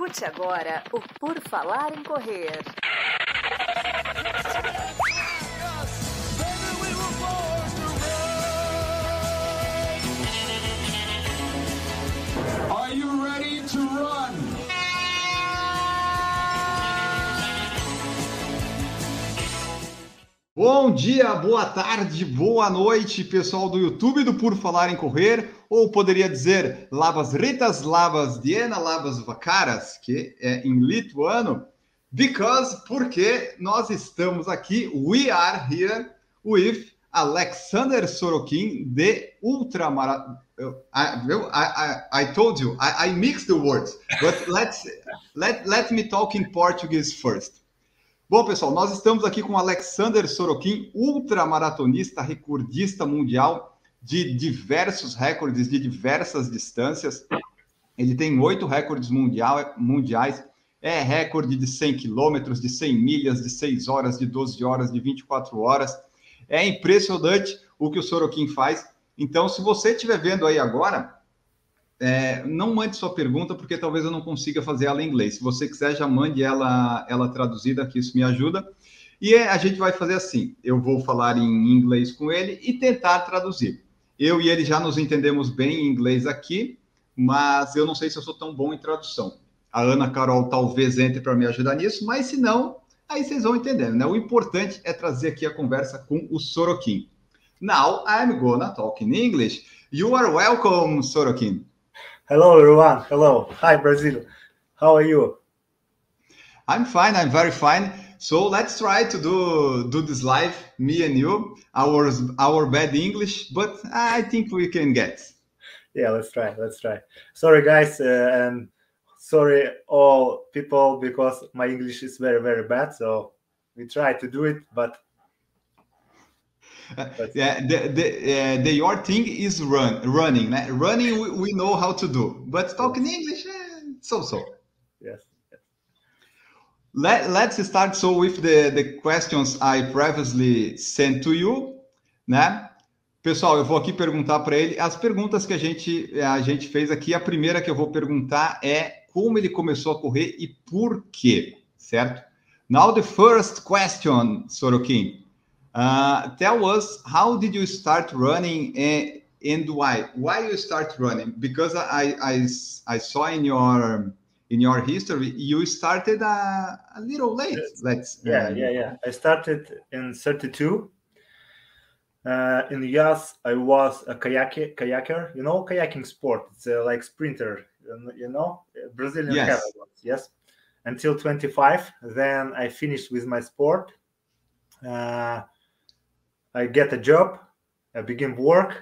Escute agora o Por Falar em Correr. Are you ready to run? Bom dia, boa tarde, boa noite, pessoal do YouTube do Por Falar em Correr, ou poderia dizer Labas Ritas, Labas Diena, Labas Vakaras, que é em lituano, porque nós estamos aqui, we are here with Alexander Sorokin de Ultramaraton. I told you, I mixed the words, but let me talk in Portuguese first. Bom, pessoal, nós estamos aqui com Alexander Sorokin, ultramaratonista, recordista mundial de diversos recordes, de diversas distâncias. Ele tem 8 recordes mundiais, é recorde de 100 quilômetros, de 100 milhas, de 6 horas, de 12 horas, de 24 horas. É impressionante o que o Sorokin faz. Então, se você estiver vendo aí agora, não mande sua pergunta, porque talvez eu não consiga fazer ela em inglês. Se você quiser, já mande ela traduzida, que isso me ajuda. E a gente vai fazer assim, eu vou falar em inglês com ele e tentar traduzir. Eu e ele já nos entendemos bem em inglês aqui, mas eu não sei se eu sou tão bom em tradução. A Ana Carol talvez entre para me ajudar nisso, mas se não, aí vocês vão entendendo, né? O importante é trazer aqui a conversa com o Sorokin. Now I'm gonna talk in English. You are welcome, Sorokin. Hello, everyone. Hello. Hi, Brazil. How are you? I'm fine. I'm very fine. So let's try to do this live, me and you. Our bad English, but I think we can get. Yeah, let's try. Let's try. Sorry, guys, and sorry all people, because my English is very, very bad. So we try to do it, but. Yeah, your thing is running. Running, we know how to do, but talking English, so. Yes. Let's start. So with the questions I previously sent to you, né? Pessoal, eu vou aqui perguntar para ele as perguntas que a gente fez aqui. A primeira que eu vou perguntar é como ele começou a correr e por quê, certo? Now the first question, Sorokin. Tell us, how did you start running and why? Why you start running? Because I saw in your history you started a little late. I started in 32. In the US, I was a kayaker. You know, kayaking sport. It's like sprinter. You know, Brazilian. Yes. Yes. Until 25, then I finished with my sport. I get a job, I begin work,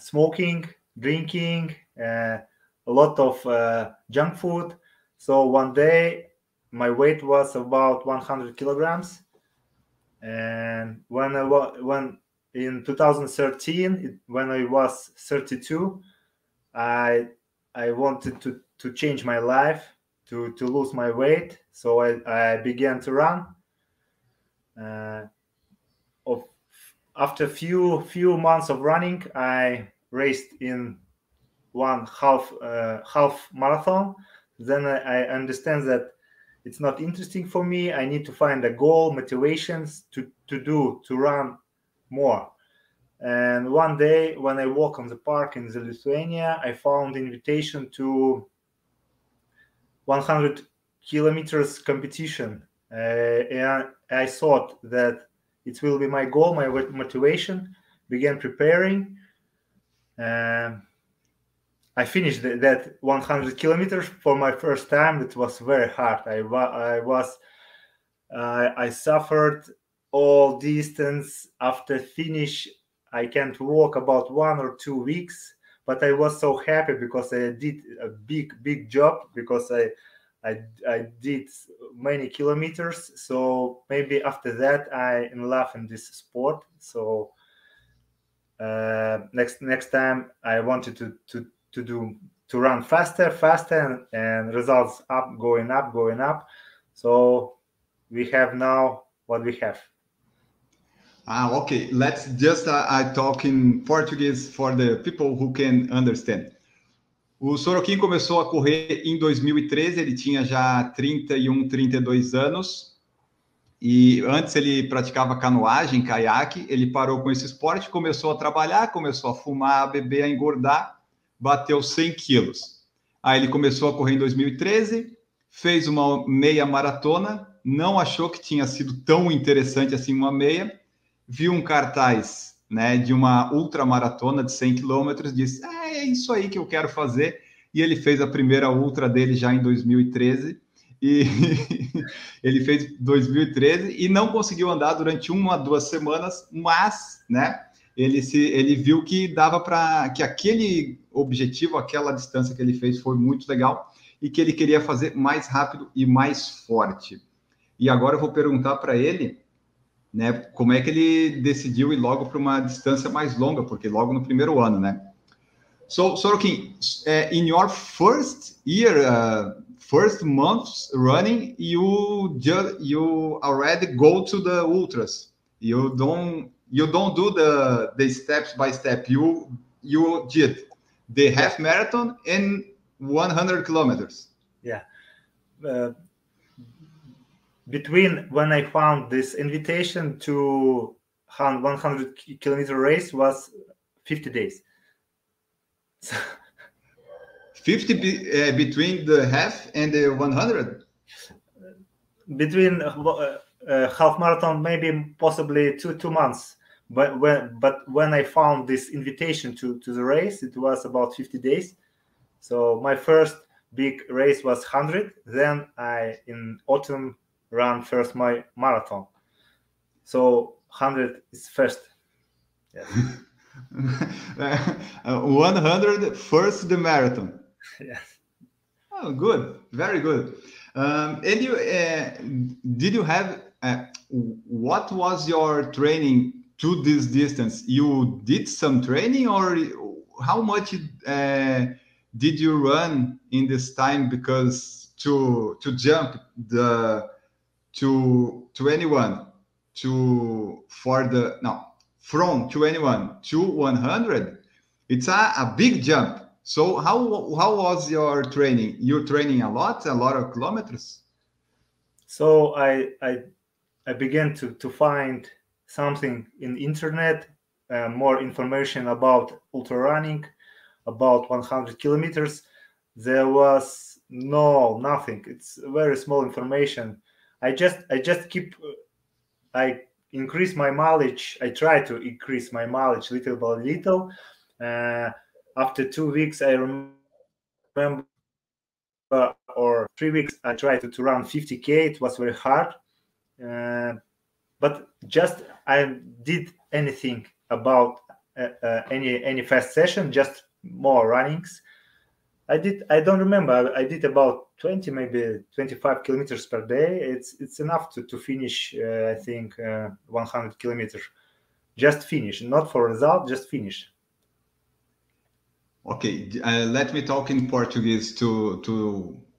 smoking, drinking, a lot of junk food. So one day my weight was about 100 kilograms. And when in 2013, when I was 32, I wanted to change my life, to lose my weight. So I began to run. After few months of running, I raced in one half marathon. Then I understand that it's not interesting for me. I need to find a goal, motivations to run more. And one day when I walk on the park in the Lithuania, I found invitation to 100 kilometers competition. And I thought that it will be my goal, my motivation. Began preparing. I finished that 100 kilometers for my first time. It was very hard. I suffered all distance. After finish, I can't walk about 1 or 2 weeks. But I was so happy because I did a big job, because I did many kilometers, so maybe after that I in love in this sport. So next time I wanted to run faster, and results going up. So we have now what we have. Okay, let's just I talk in Portuguese for the people who can understand. O Sorokin começou a correr em 2013, ele tinha já 31, 32 anos. E antes ele praticava canoagem, caiaque, ele parou com esse esporte, começou a trabalhar, começou a fumar, a beber, a engordar, bateu 100 quilos. Aí ele começou a correr em 2013, fez uma meia maratona, não achou que tinha sido tão interessante assim uma meia, viu um cartaz, né, de uma ultramaratona de 100 quilômetros, disse, é isso aí que eu quero fazer, e ele fez a primeira ultra dele já em 2013, e ele fez 2013 e não conseguiu andar durante uma, duas semanas, mas, né, ele viu que dava para que aquele objetivo, aquela distância que ele fez foi muito legal e que ele queria fazer mais rápido e mais forte. E agora eu vou perguntar para ele, né, como é que ele decidiu ir logo para uma distância mais longa, porque logo no primeiro ano, né? So, Sorokin, in your first year, first months running, you already go to the ultras. You don't do the steps by step. You did the half marathon and 100 kilometers. Yeah. Between when I found this invitation to 100 kilometer race was 50 days. So 50 between the half and the 100? Between half marathon, maybe possibly two months. But when I found this invitation to the race, it was about 50 days. So my first big race was 100. Then I, in autumn, ran first my marathon. So 100 is first. Yes. 100 first the marathon. Yes. Oh, good, very good. And you did you have what was your training to this distance? You did some training, or how much did you run in this time? Because to jump the to anyone to for the no from 21 to 100, it's a big jump. So how was your training? You're training a lot of kilometers. So I began to find something in internet, more information about ultra running, about 100 kilometers. There was nothing. It's very small information. I just keep increase my mileage. I try to increase my mileage little by little. After 2 weeks, I remember, or 3 weeks, I tried to run 50K. It was very hard. But just I did anything about any fast session, just more runnings. I don't remember. I did about 20, maybe 25 kilometers per day. It's enough to finish, I think, 100 kilometers. Just finish, not for result, just finish. Ok, let me talk in Portuguese to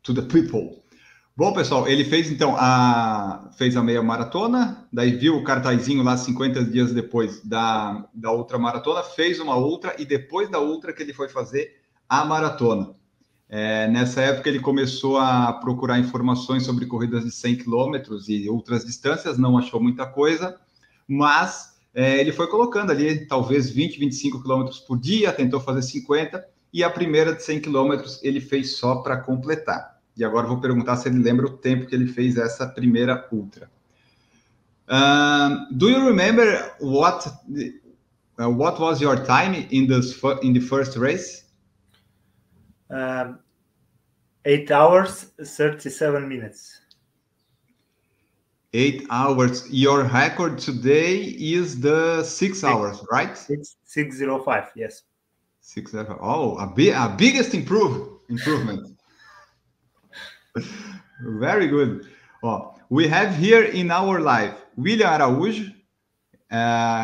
the people. Bom, pessoal, ele fez então fez a meia maratona, daí viu o cartazinho lá 50 dias depois da outra maratona, fez uma outra e depois da outra que ele foi fazer a maratona. Nessa época ele começou a procurar informações sobre corridas de 100 quilômetros e outras distâncias, não achou muita coisa, mas... ele foi colocando ali, talvez, 20, 25 quilômetros por dia, tentou fazer 50, e a primeira de 100 quilômetros ele fez só para completar. E agora eu vou perguntar se ele lembra o tempo que ele fez essa primeira ultra. Do you remember what was your time in the first race? 8 hours, 37 minutes. 8 hours. Your record today is the 6 hours, right? 6:05. Yes. 6:05. Oh, a biggest improvement. Very good. Oh, we have here in our live William Araújo.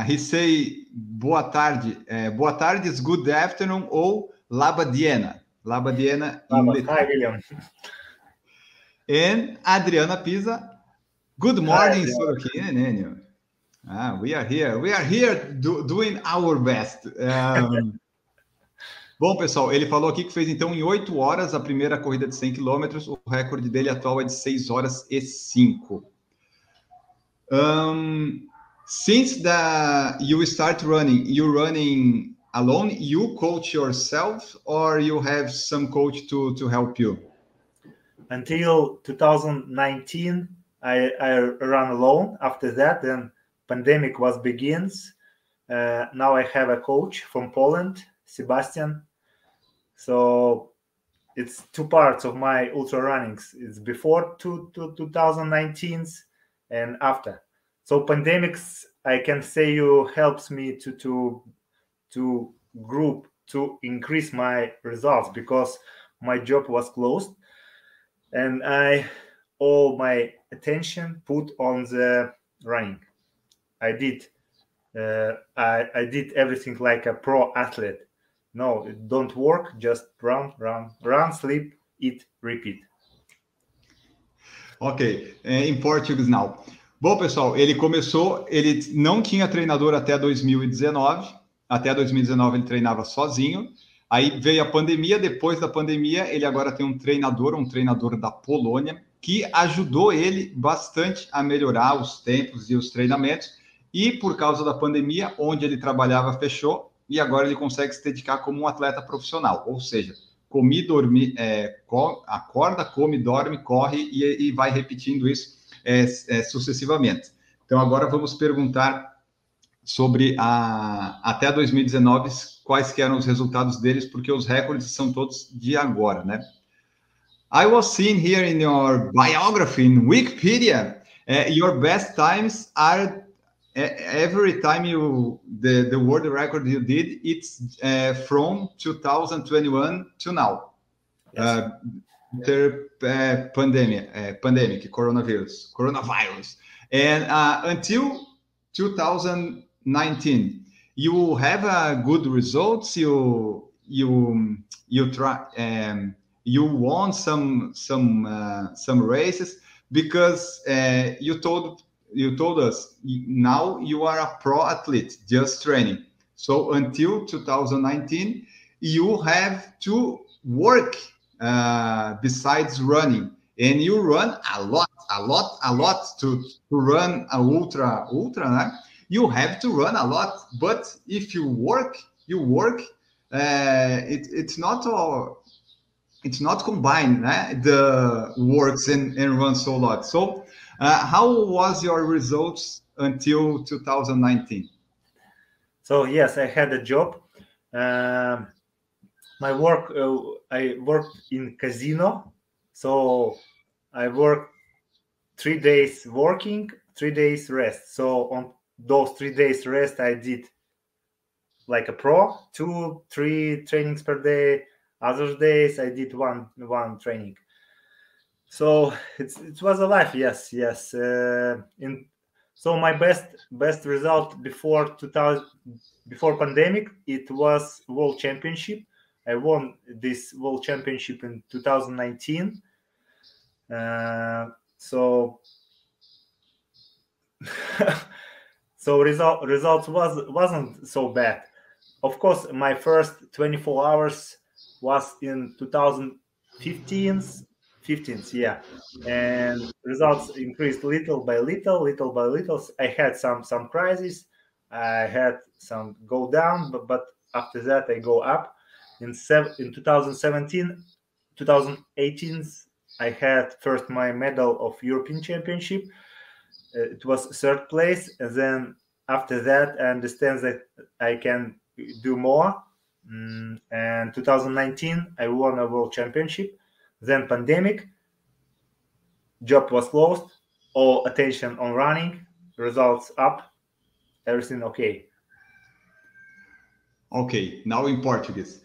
He say boa tarde. Boa tarde is good afternoon. Or labadiena. Labadiena. Hi, William. And Adriana Pisa. Good morning, Sorokin. We are here. We are here doing our best. Bom, pessoal, ele falou aqui que fez, então, em 8 horas a primeira corrida de 100 quilômetros. O recorde dele atual é de 6 horas e 5. Since you start running, you're running alone? You coach yourself or you have some coach to help you? Until 2019, I ran alone. After that, then pandemic begins. Now I have a coach from Poland, Sebastian. So it's two parts of my ultra runnings. It's before 2019 and after. So pandemics, I can say, you helps me to increase my results, because my job was closed and I all my attention put on the running. I did I did everything like a pro athlete. No, it don't work. Just run, sleep, eat, repeat. Ok, em português now. Bom, pessoal, ele começou, ele não tinha treinador até 2019. Até 2019 ele treinava sozinho. Aí veio a pandemia, depois da pandemia ele agora tem um treinador da Polônia, que ajudou ele bastante a melhorar os tempos e os treinamentos. E por causa da pandemia, onde ele trabalhava fechou. E agora ele consegue se dedicar como um atleta profissional. Ou seja, acorda, come, dorme, corre e vai repetindo isso sucessivamente. Então agora vamos perguntar sobre até 2019, quais que eram os resultados deles, porque os recordes são todos de agora, né? I was seeing here in your biography, in Wikipedia, your best times are... Every time the world record you did, it's from 2021 to now. Yes. Pandemic, coronavirus, and until 2019, you have good results. You try. You won some races, because you told us now you are a pro athlete, just training. So until 2019, you have to work besides running, and you run a lot to run an ultra. Né? You have to run a lot, but if you work. It's not combined, né? The works and run so lot. So. How was your results until 2019? So yes, I had a job. My work, I worked in casino. So I worked 3 days working, 3 days rest. So on those 3 days rest, I did like a pro, 2-3 trainings per day. Other days I did one training. So it was a life, yes. So my best result before pandemic, it was World Championship. I won this World Championship in 2019. Results wasn't so bad. Of course, my first 24 hours was in 2015. 15th, yeah, and results increased little by little. I had some crises, I had some go down, but after that I go up. In 2017, 2018, I had first my medal of European Championship. It was 3rd place, and then after that I understand that I can do more. And 2019 I won a World Championship. Then pandemic, job was closed, all attention on running, results up, everything okay. Ok, now in Portuguese.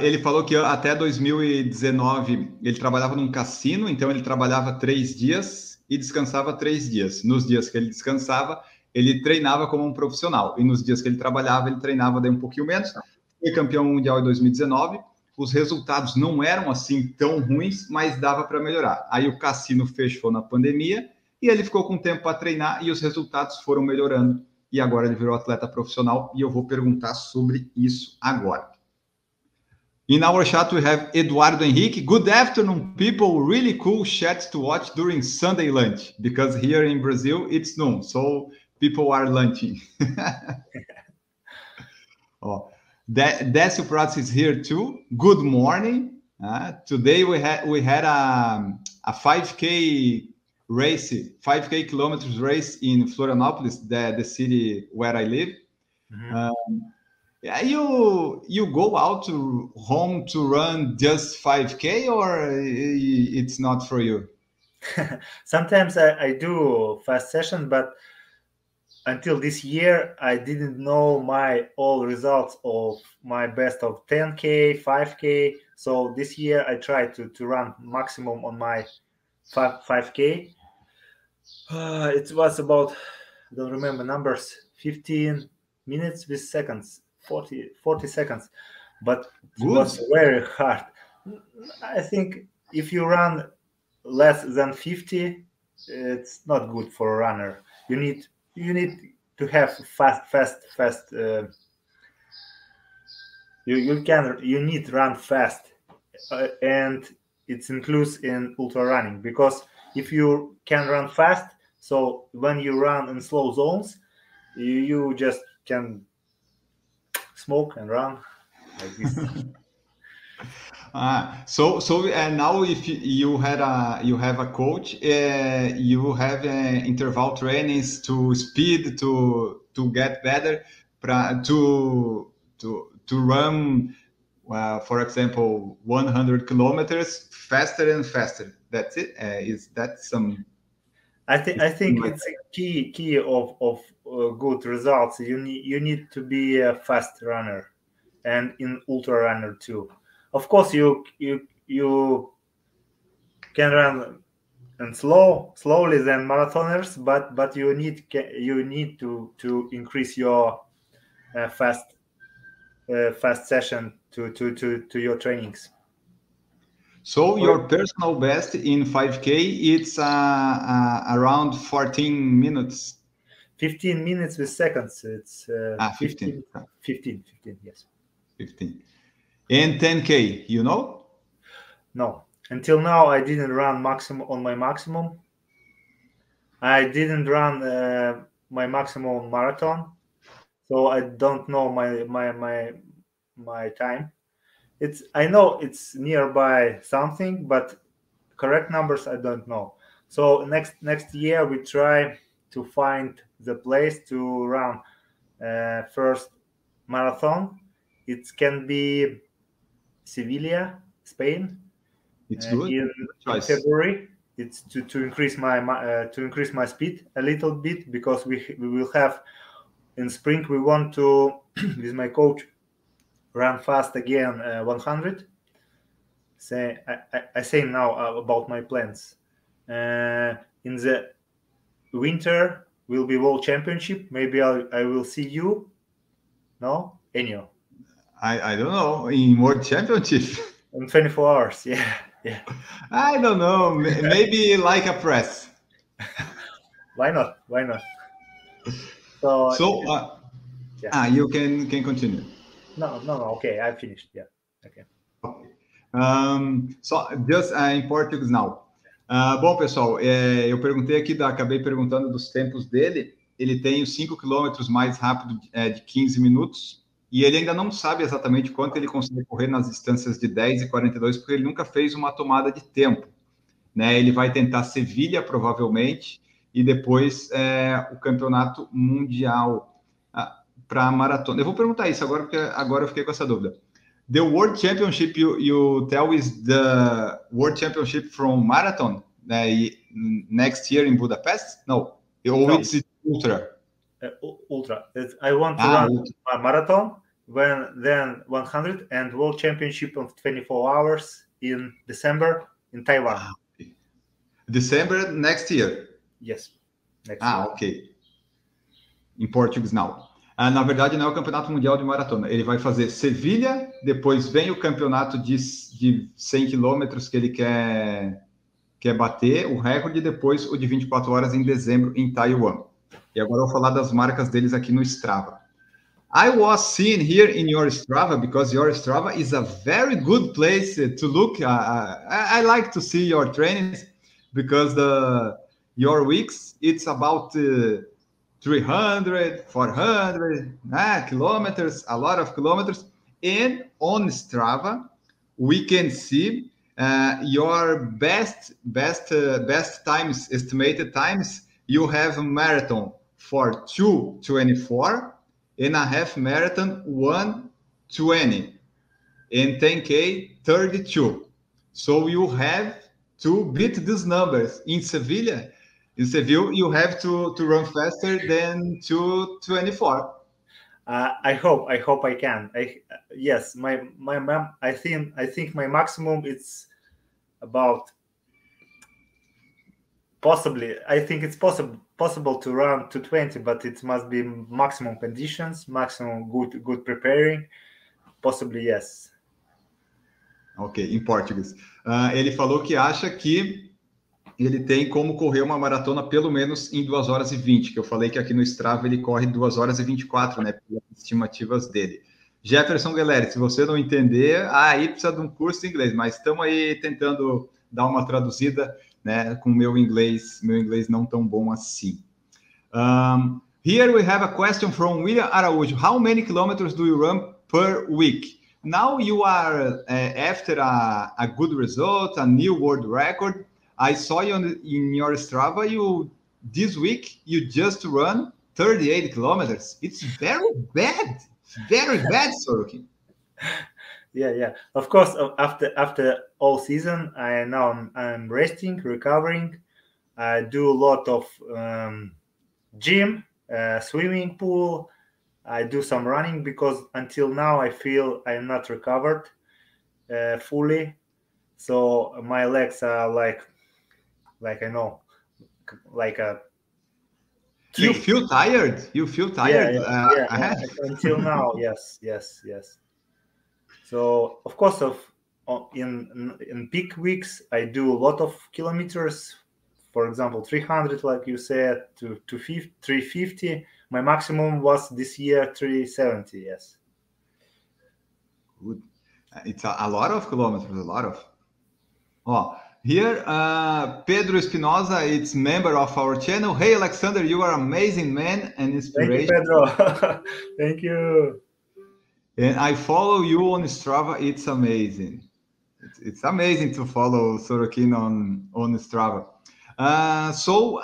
Ele falou que até 2019 ele trabalhava num cassino, então ele trabalhava 3 dias e descansava 3 dias. Nos dias que ele descansava, ele treinava como um profissional. E nos dias que ele trabalhava, ele treinava daí um pouquinho menos. Foi campeão mundial em 2019. Os resultados não eram assim tão ruins, mas dava para melhorar. Aí o cassino fechou na pandemia e ele ficou com tempo para treinar e os resultados foram melhorando. E agora ele virou atleta profissional e eu vou perguntar sobre isso agora. In our chat, we have Eduardo Henrique. Good afternoon, people. Really cool chat to watch during Sunday lunch, because here in Brazil, it's noon. So people are lunching. Oh, Décio Prats is here too. Good morning. Today we had a 5K race, 5K kilometers race in Florianópolis, the city where I live. Mm-hmm. Yeah, you go out to home to run just 5K, or it's not for you? Sometimes I do fast sessions, but until this year, I didn't know my all results of my best of 10K, 5K. So this year I tried to run maximum on my 5K. It was about, I don't remember numbers, 15 minutes with seconds. 40 seconds, but it was very hard. I think if you run less than 50, it's not good for a runner. You need to have fast. You need run fast, and it's includes in ultra running, because if you can run fast, so when you run in slow zones, you just can smoke and run like this. So now if you have a coach, you have interval trainings to speed to get better, to run, for example, 100 kilometers faster and faster. That's it. Is that some? I think it's a key of good results. You need to be a fast runner, and in ultra runner too. Of course, you can run and slowly than marathoners, but you need to increase your fast session to your trainings. So your personal best in 5K, it's around 14 minutes. 15 minutes with seconds. It's 15, yes. 15. And 10K, you know? No. Until now, I didn't run maximum on my maximum. I didn't run my maximum marathon. So I don't know my time. I know it's nearby something, but correct numbers I don't know. So next year we try to find the place to run first marathon. It can be Sevilla, Spain. It's good. In February. It's to increase my speed a little bit, because we will have in spring. We want to with my coach run fast again, 100. Say I say now about my plans. In the winter will be World Championship. Maybe I will see you. No, Enio. I don't know, in World Championship. In 24 hours, yeah. I don't know. Maybe like a press. Why not? You can continue. No. Okay, I finished. Yeah. Okay. Só, just em português now. Bom, pessoal, eu perguntei aqui, acabei perguntando dos tempos dele. Ele tem os 5 km mais rápido de 15 minutos, e ele ainda não sabe exatamente quanto ele consegue correr nas distâncias de 10 e 42, porque ele nunca fez uma tomada de tempo, né? Ele vai tentar Sevilha, provavelmente, e depois o Campeonato Mundial para maratona. Eu vou perguntar isso agora, porque agora eu fiquei com essa dúvida. The World Championship you tell is the World Championship from marathon next year in Budapest? No. It's ultra. Ultra. I want to run a marathon, then 100, and World Championship of 24 hours in December in Taiwan. December next year. Yes. Next year. Okay. In Portuguese now. Na verdade, não é o Campeonato Mundial de Maratona. Ele vai fazer Sevilha, depois vem o campeonato de 100 quilômetros que ele quer bater, o recorde, e depois o de 24 horas em dezembro, em Taiwan. E agora eu vou falar das marcas deles aqui no Strava. I was seeing here in your Strava, because your Strava is a very good place to look. I like to see your trainings, because your weeks, it's about 300, 400 kilometers, a lot of kilometers. And on Strava, we can see your best times, estimated times. You have a marathon for 2:24. And a half marathon, 1:20, and 10K, 32. So you have to beat these numbers. In Sevilla, you have to run faster than 2:24. I hope I can. Yes, my I think my maximum it's about possibly. I think it's possible to run 2:20, but it must be maximum conditions, maximum good preparing, possibly yes. Ok, em português. Ele falou que acha que ele tem como correr uma maratona pelo menos em 2 horas e 20, que eu falei que aqui no Strava ele corre 2 horas e 24, né, pelas estimativas dele. Jefferson Guilherme, se você não entender, aí precisa de um curso de inglês, mas estamos aí tentando dar uma traduzida, né, com meu inglês não tão bom assim. Here we have a question from William Araújo. How many kilometers do you run per week? Now you are after a good result, a new world record. I saw you in your Strava. This week you just run 38 kilometers. It's very bad. Very bad, Sorokin. Yeah. Of course, after all season, I now I'm resting, recovering. I do a lot of gym, swimming pool. I do some running because until now I feel I'm not recovered fully. So my legs are like a. Tree. You feel tired. Yeah. Until now, yes. So of course, in peak weeks, I do a lot of kilometers. For example, 300, like you said, to 350. My maximum was this year 370. Yes. Good. It's a lot of kilometers. Oh, here, Pedro Espinosa, it's member of our channel. Hey, Alexander, you are an amazing man and inspiration. Thank you, Pedro. Thank you. And I follow you on Strava. It's amazing. It's amazing to follow Sorokin on Strava. So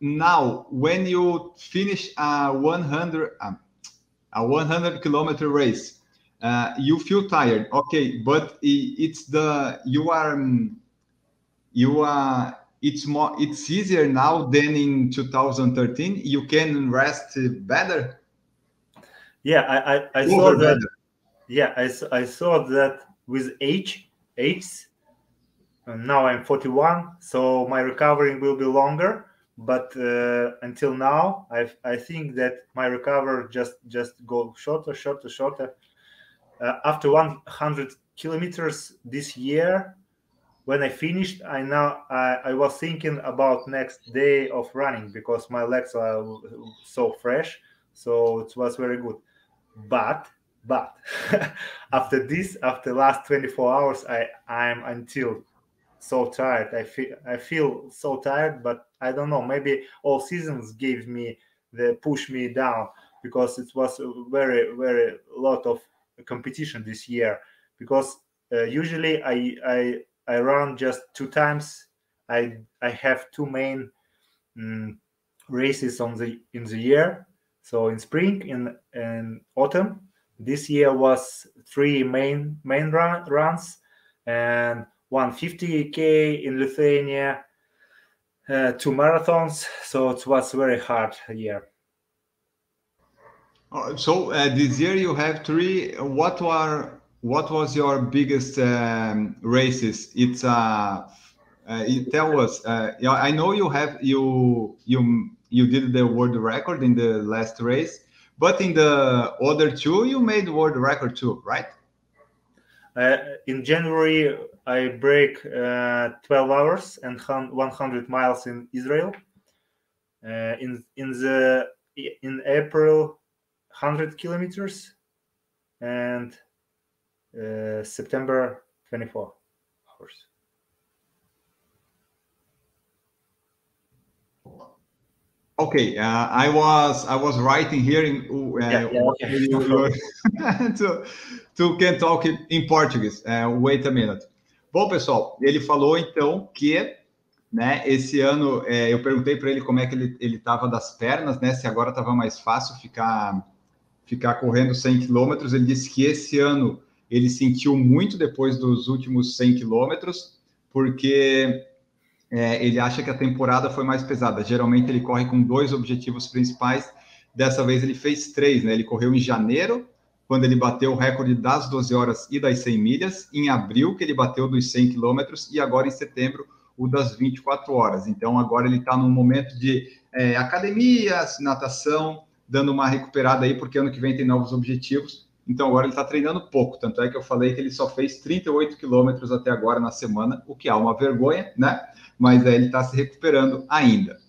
now, when you finish a 100 kilometer race, you feel tired. Okay, but it's easier now than in 2013. You can rest better. Yeah, I saw that. Yeah, I saw that with age. Now I'm 41, so my recovering will be longer. But until now, I think that my recovery just go shorter. After 100 kilometers this year, when I finished, I was thinking about next day of running because my legs are so fresh. So it was very good. But after last 24 hours, I'm until so tired. I feel so tired, but I don't know. Maybe all seasons gave me push me down because it was a very, very lot of competition this year. Because usually I run just 2 times. I have 2 main races in the year. So in spring and autumn, this year was 3 main runs and 150K in Lithuania, 2 marathons. So it was very hard year. So this year you have 3. What was your biggest races? It's tell us. I know you did the world record in the last race, but in the other 2, you made world record too, right? In January, I break 12 hours and 100 miles in Israel. In April, 100 kilometers and September 24 hours. Okay, I was writing here in to can talk in Portuguese. Wait a minute. Bom, pessoal, ele falou então que, né, esse ano eu perguntei para ele como é que ele tava das pernas, né? Se agora tava mais fácil ficar correndo 100 quilômetros. Ele disse que esse ano ele sentiu muito depois dos últimos 100 quilômetros, porque ele acha que a temporada foi mais pesada. Geralmente ele corre com 2 objetivos principais. Dessa vez ele fez 3, né? Ele correu em janeiro, quando ele bateu o recorde das 12 horas e das 100 milhas. Em abril, que ele bateu dos 100 quilômetros. E agora em setembro, o das 24 horas. Então agora ele está num momento de academias, natação, dando uma recuperada aí, porque ano que vem tem novos objetivos. Então agora ele está treinando pouco. Tanto é que eu falei que ele só fez 38 quilômetros até agora na semana, o que é uma vergonha, né? Mas ele está se recuperando ainda.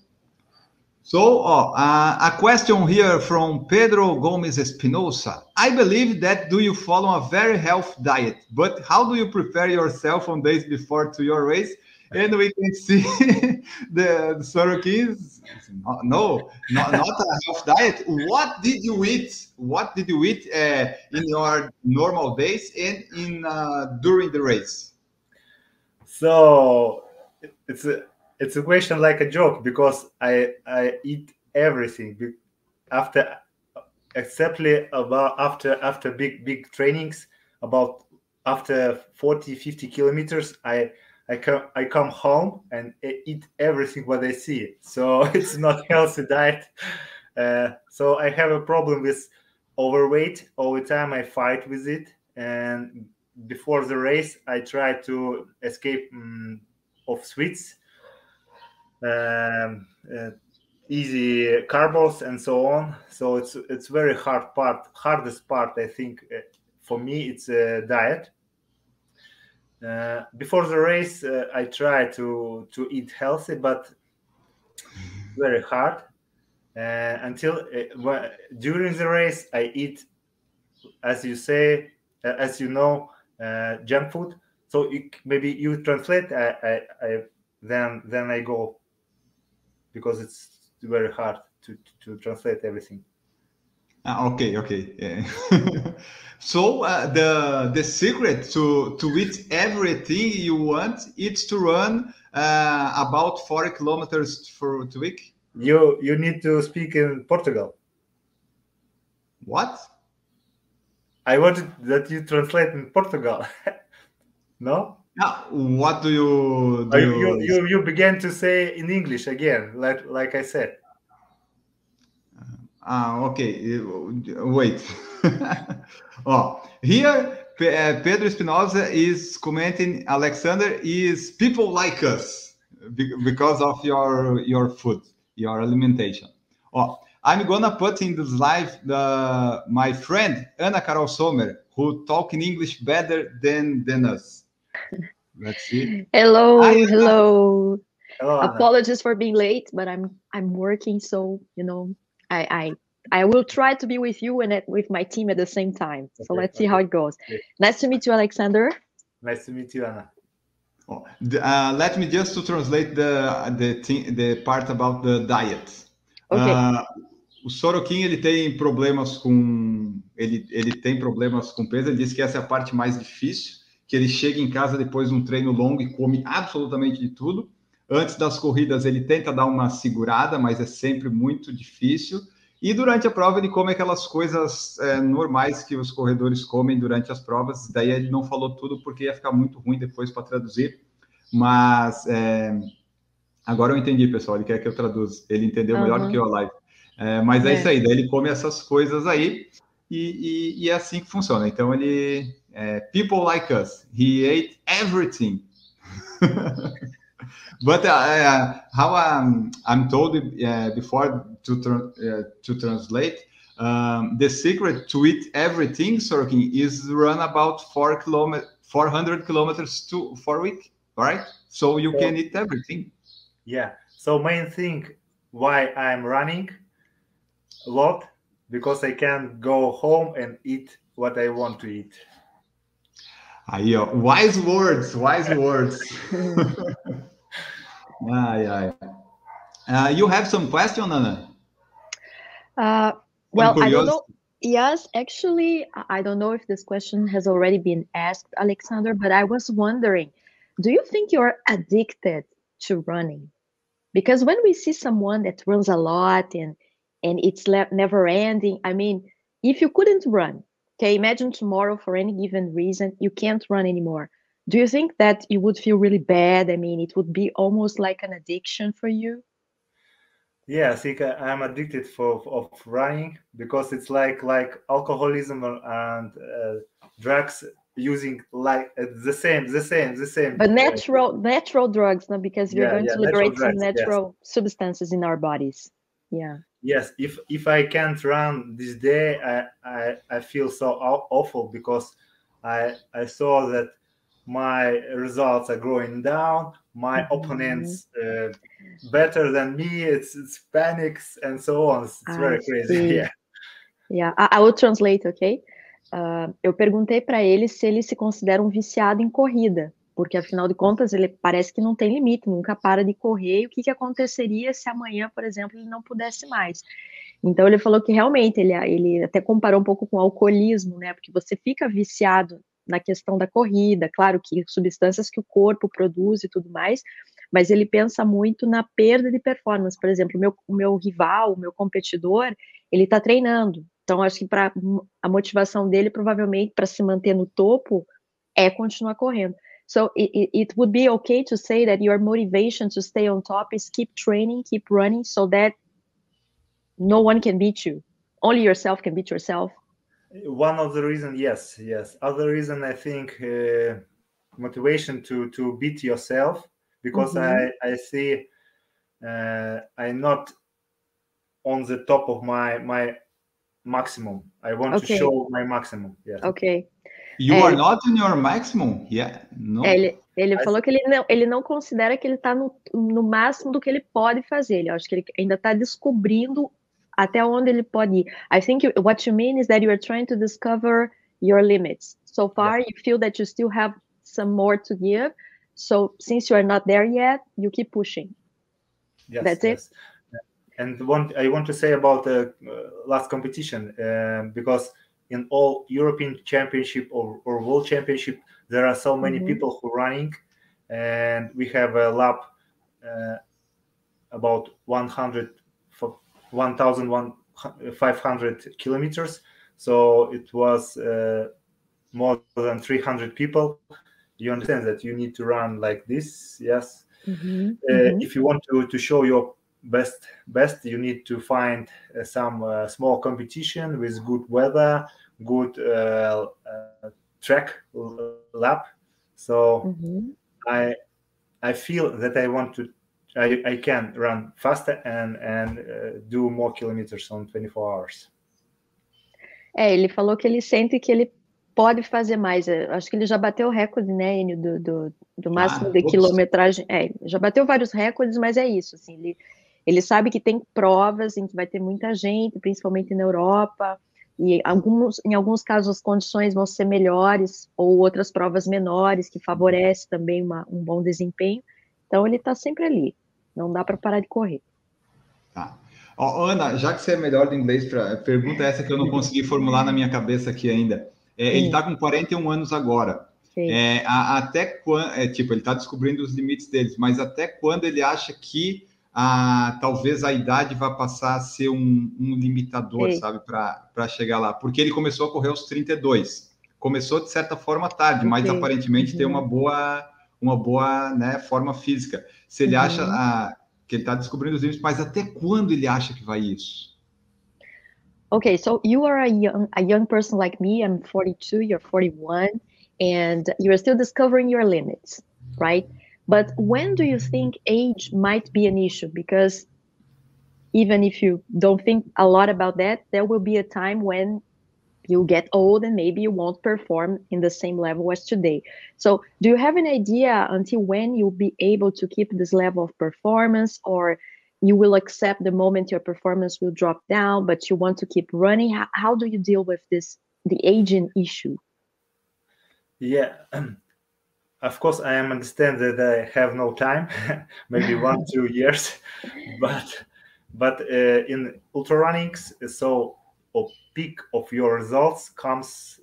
So, a question here from Pedro Gomes Espinosa. I believe that do you follow a very healthy diet, but how do you prepare yourself on days before to your race? And we can see the Sorokin's, not a healthy diet. What did you eat? What did you eat in your normal days and in during the race? So it's a question like a joke, because I eat everything after, exactly about after big trainings, about after 40-50 kilometers I come home and eat everything what I see. So it's not healthy diet. So I have a problem with overweight all the time. I fight with it, and before the race I try to escape of sweets, easy carbs and so on. So it's very hardest part I think for me it's a diet. Before the race, I try to eat healthy, but very hard. Until during the race, I eat, as you say, as you know, junk food. So maybe you translate. Then I go, because it's very hard to translate everything. Okay. Yeah. So the secret to eat everything you want is to run about 4 kilometers for a week. You need to speak in Portugal. What? I wanted that you translate in Portugal. No? Yeah. What do you do? You began to say in English again, like I said. Okay, wait. Here, Pedro Espinosa is commenting, Alexander is people like us because of your food, your alimentation. I'm gonna put in this live my friend, Ana Carol Sommer, who talk in English better than us. Let's see. Hello, hello. Hello. Apologies for being late, but I'm working, so, you know, I will try to be with you and with my team at the same time. So let's see how it goes. Nice to meet you, Alexander. Nice to meet you, Anna. Let me just to translate the part about the diet. Okay. O Sorokin, ele tem problemas com peso. Ele disse que essa é a parte mais difícil, que ele chega em casa depois de um treino longo e come absolutamente de tudo. Antes das corridas, ele tenta dar uma segurada, mas é sempre muito difícil. E durante a prova, ele come aquelas coisas normais que os corredores comem durante as provas. Daí ele não falou tudo, porque ia ficar muito ruim depois para traduzir. Mas agora eu entendi, pessoal. Ele quer que eu traduza. Ele entendeu melhor do que eu a live. Mas é isso aí. Daí ele come essas coisas aí. E é assim que funciona. Então, ele... people like us. He ate everything. But how I'm told before to translate, the secret to eat everything, Sorokin, is run about 400 kilometers for a week, right? So you can eat everything. Yeah. So main thing why I'm running a lot because I can go home and eat what I want to eat. Aí, ó, wise words, wise words. Ai, ai. You have some question, Nana? Well, I don't know. Yes, actually, I don't know if this question has already been asked, Alexander, but I was wondering, do you think you're addicted to running? Because when we see someone that runs a lot and it's never ending, I mean, if you couldn't run, okay, imagine tomorrow for any given reason, you can't run anymore. Do you think that you would feel really bad? I mean, it would be almost like an addiction for you? Yeah, I think I'm addicted of running because it's like alcoholism and drugs using like the same. But natural drugs, no? Because we're going to liberate some natural substances in our bodies. Yeah. Yes, if I can't run this day, I feel so awful because I saw that my results are going down. My opponents better than me. It's panics and so on. It's very crazy. Yeah. Yeah, I will translate, okay? Eu perguntei para ele se ele se considera um viciado em corrida, porque afinal de contas ele parece que não tem limite, nunca para de correr. E o que aconteceria se amanhã, por exemplo, ele não pudesse mais? Então ele falou que realmente ele até comparou um pouco com o alcoolismo, né? Porque você fica viciado na questão da corrida, claro que substâncias que o corpo produz e tudo mais, mas ele pensa muito na perda de performance. Por exemplo, o meu rival, o meu competidor, ele está treinando, então acho que a motivação dele provavelmente para se manter no topo é continuar correndo. So it would be okay to say that your motivation to stay on top is keep training, keep running, so that no one can beat you, only yourself can beat yourself. One of the reasons, yes. Other reason, I think, motivation to beat yourself, because I see I'm not on the top of my maximum. I want to show my maximum. Yeah. Okay. You are not in your maximum? Yeah. No. Ele falou que ele não considera que ele está no máximo do que ele pode fazer. Eu acho que ele ainda está descobrindo até onde ele pode ir. I think what you mean is that you are trying to discover your limits. So far, you feel that you still have some more to give. So since you are not there yet, you keep pushing. Yes, that's it. And I want to say about the last competition, because in all European Championship or World Championship, there are so many people who are running, and we have a lap about 1,500 kilometers, so it was more than 300 people. You understand that you need to run like this, yes. If you want to show your best, you need to find some small competition with good weather, good track lap. So I feel that I want to. I can run faster and do more kilometers on 24 hours. Ele falou que ele sente que ele pode fazer mais. Eu acho que ele já bateu o recorde, né, Enio, do máximo de quilometragem. Já bateu vários recordes, mas é isso. Assim, ele sabe que tem provas em que vai ter muita gente, principalmente na Europa, e em alguns casos as condições vão ser melhores, ou outras provas menores, que favorece também um bom desempenho. Então, ele está sempre ali. Não dá para parar de correr. Tá. Ó, Ana, já que você é melhor do inglês, pergunta essa que eu não consegui formular na minha cabeça aqui ainda. Ele está com 41 anos agora. Até quando... ele está descobrindo os limites deles, mas até quando ele acha que talvez a idade vá passar a ser um limitador, sabe, para chegar lá? Porque ele começou a correr aos 32. Começou, de certa forma, tarde, mas aparentemente tem uma boa, né, forma física. Se ele acha que ele está descobrindo os limites, mas até quando ele acha que vai isso? Okay, so you are a young person like me. I'm 42, you're 41, and you're still discovering your limits, right? But when do you think age might be an issue? Because even if you don't think a lot about that, there will be a time when you get old and maybe you won't perform in the same level as today. So do you have an idea until when you'll be able to keep this level of performance, or you will accept the moment your performance will drop down, but you want to keep running. How do you deal with this, the aging issue? Yeah, of course, I understand that I have no time, maybe 1-2 years, but in ultra runnings, so a peak of your results comes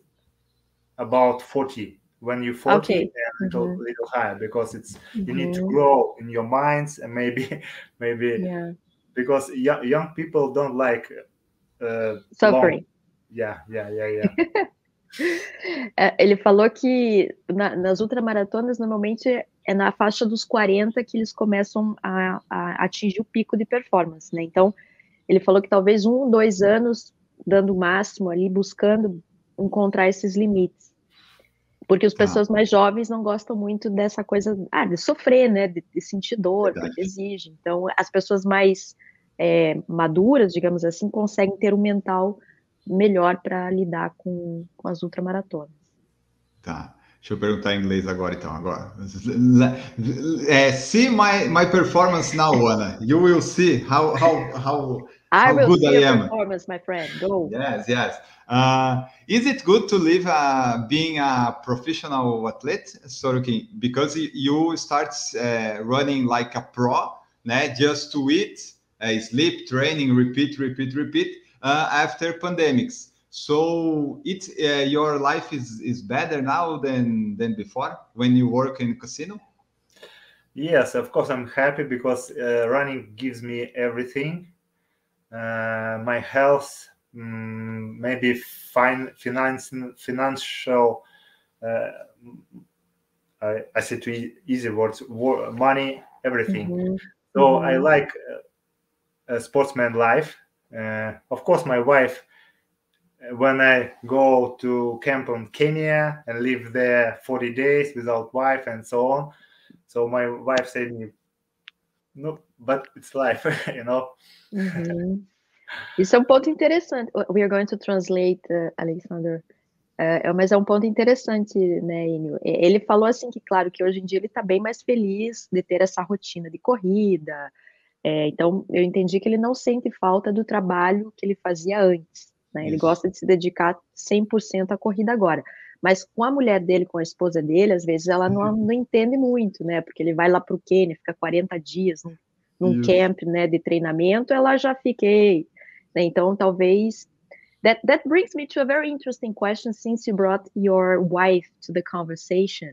about 40. When you 40, okay. a little higher, because it's you need to grow in your minds, and maybe yeah. because young people don't like suffering. Yeah. Ele falou que nas ultramaratonas, normalmente é na faixa dos 40 que eles começam a atingir o pico de performance, né? Então, ele falou que talvez 1-2 anos, dando o máximo ali, buscando encontrar esses limites. Porque as pessoas mais jovens não gostam muito dessa coisa de sofrer, né? De sentir dor, porque exige. Então, as pessoas mais maduras, digamos assim, conseguem ter um mental melhor para lidar com as ultramaratonas. Tá. Deixa eu perguntar em inglês agora, então. Agora. See my performance now, Ana. You will see how good I am. Performance, my friend. Go. Yes. Is it good to live being a professional athlete, Sorokin? Because you start running like a pro, né? Just to eat, sleep, training, repeat. After pandemics, so it's your life is better now than before when you work in casino. Yes, of course I'm happy because running gives me everything, my health, maybe financial. I said two easy words: money, everything. So I like a sportsman life. Of course, my wife, when I go to camp in Kenya and live there 40 days without wife and so on, so my wife said me, no, but it's life, you know. Isso é ponto interessante. We are going to translate, Alexander. Mas é ponto interessante, né, Enio? Ele falou assim que, claro, que hoje em dia ele está bem mais feliz de ter essa rotina de corrida. Então, eu entendi que ele não sente falta do trabalho que ele fazia antes, né? Ele gosta de se dedicar 100% à corrida agora. Mas com a mulher dele, com a esposa dele, às vezes ela não entende muito, né? Porque ele vai lá para o Quênia, fica 40 dias num camp, né, de treinamento, ela já fiquei. Né? Então, talvez... That brings me to a very interesting question, since you brought your wife to the conversation.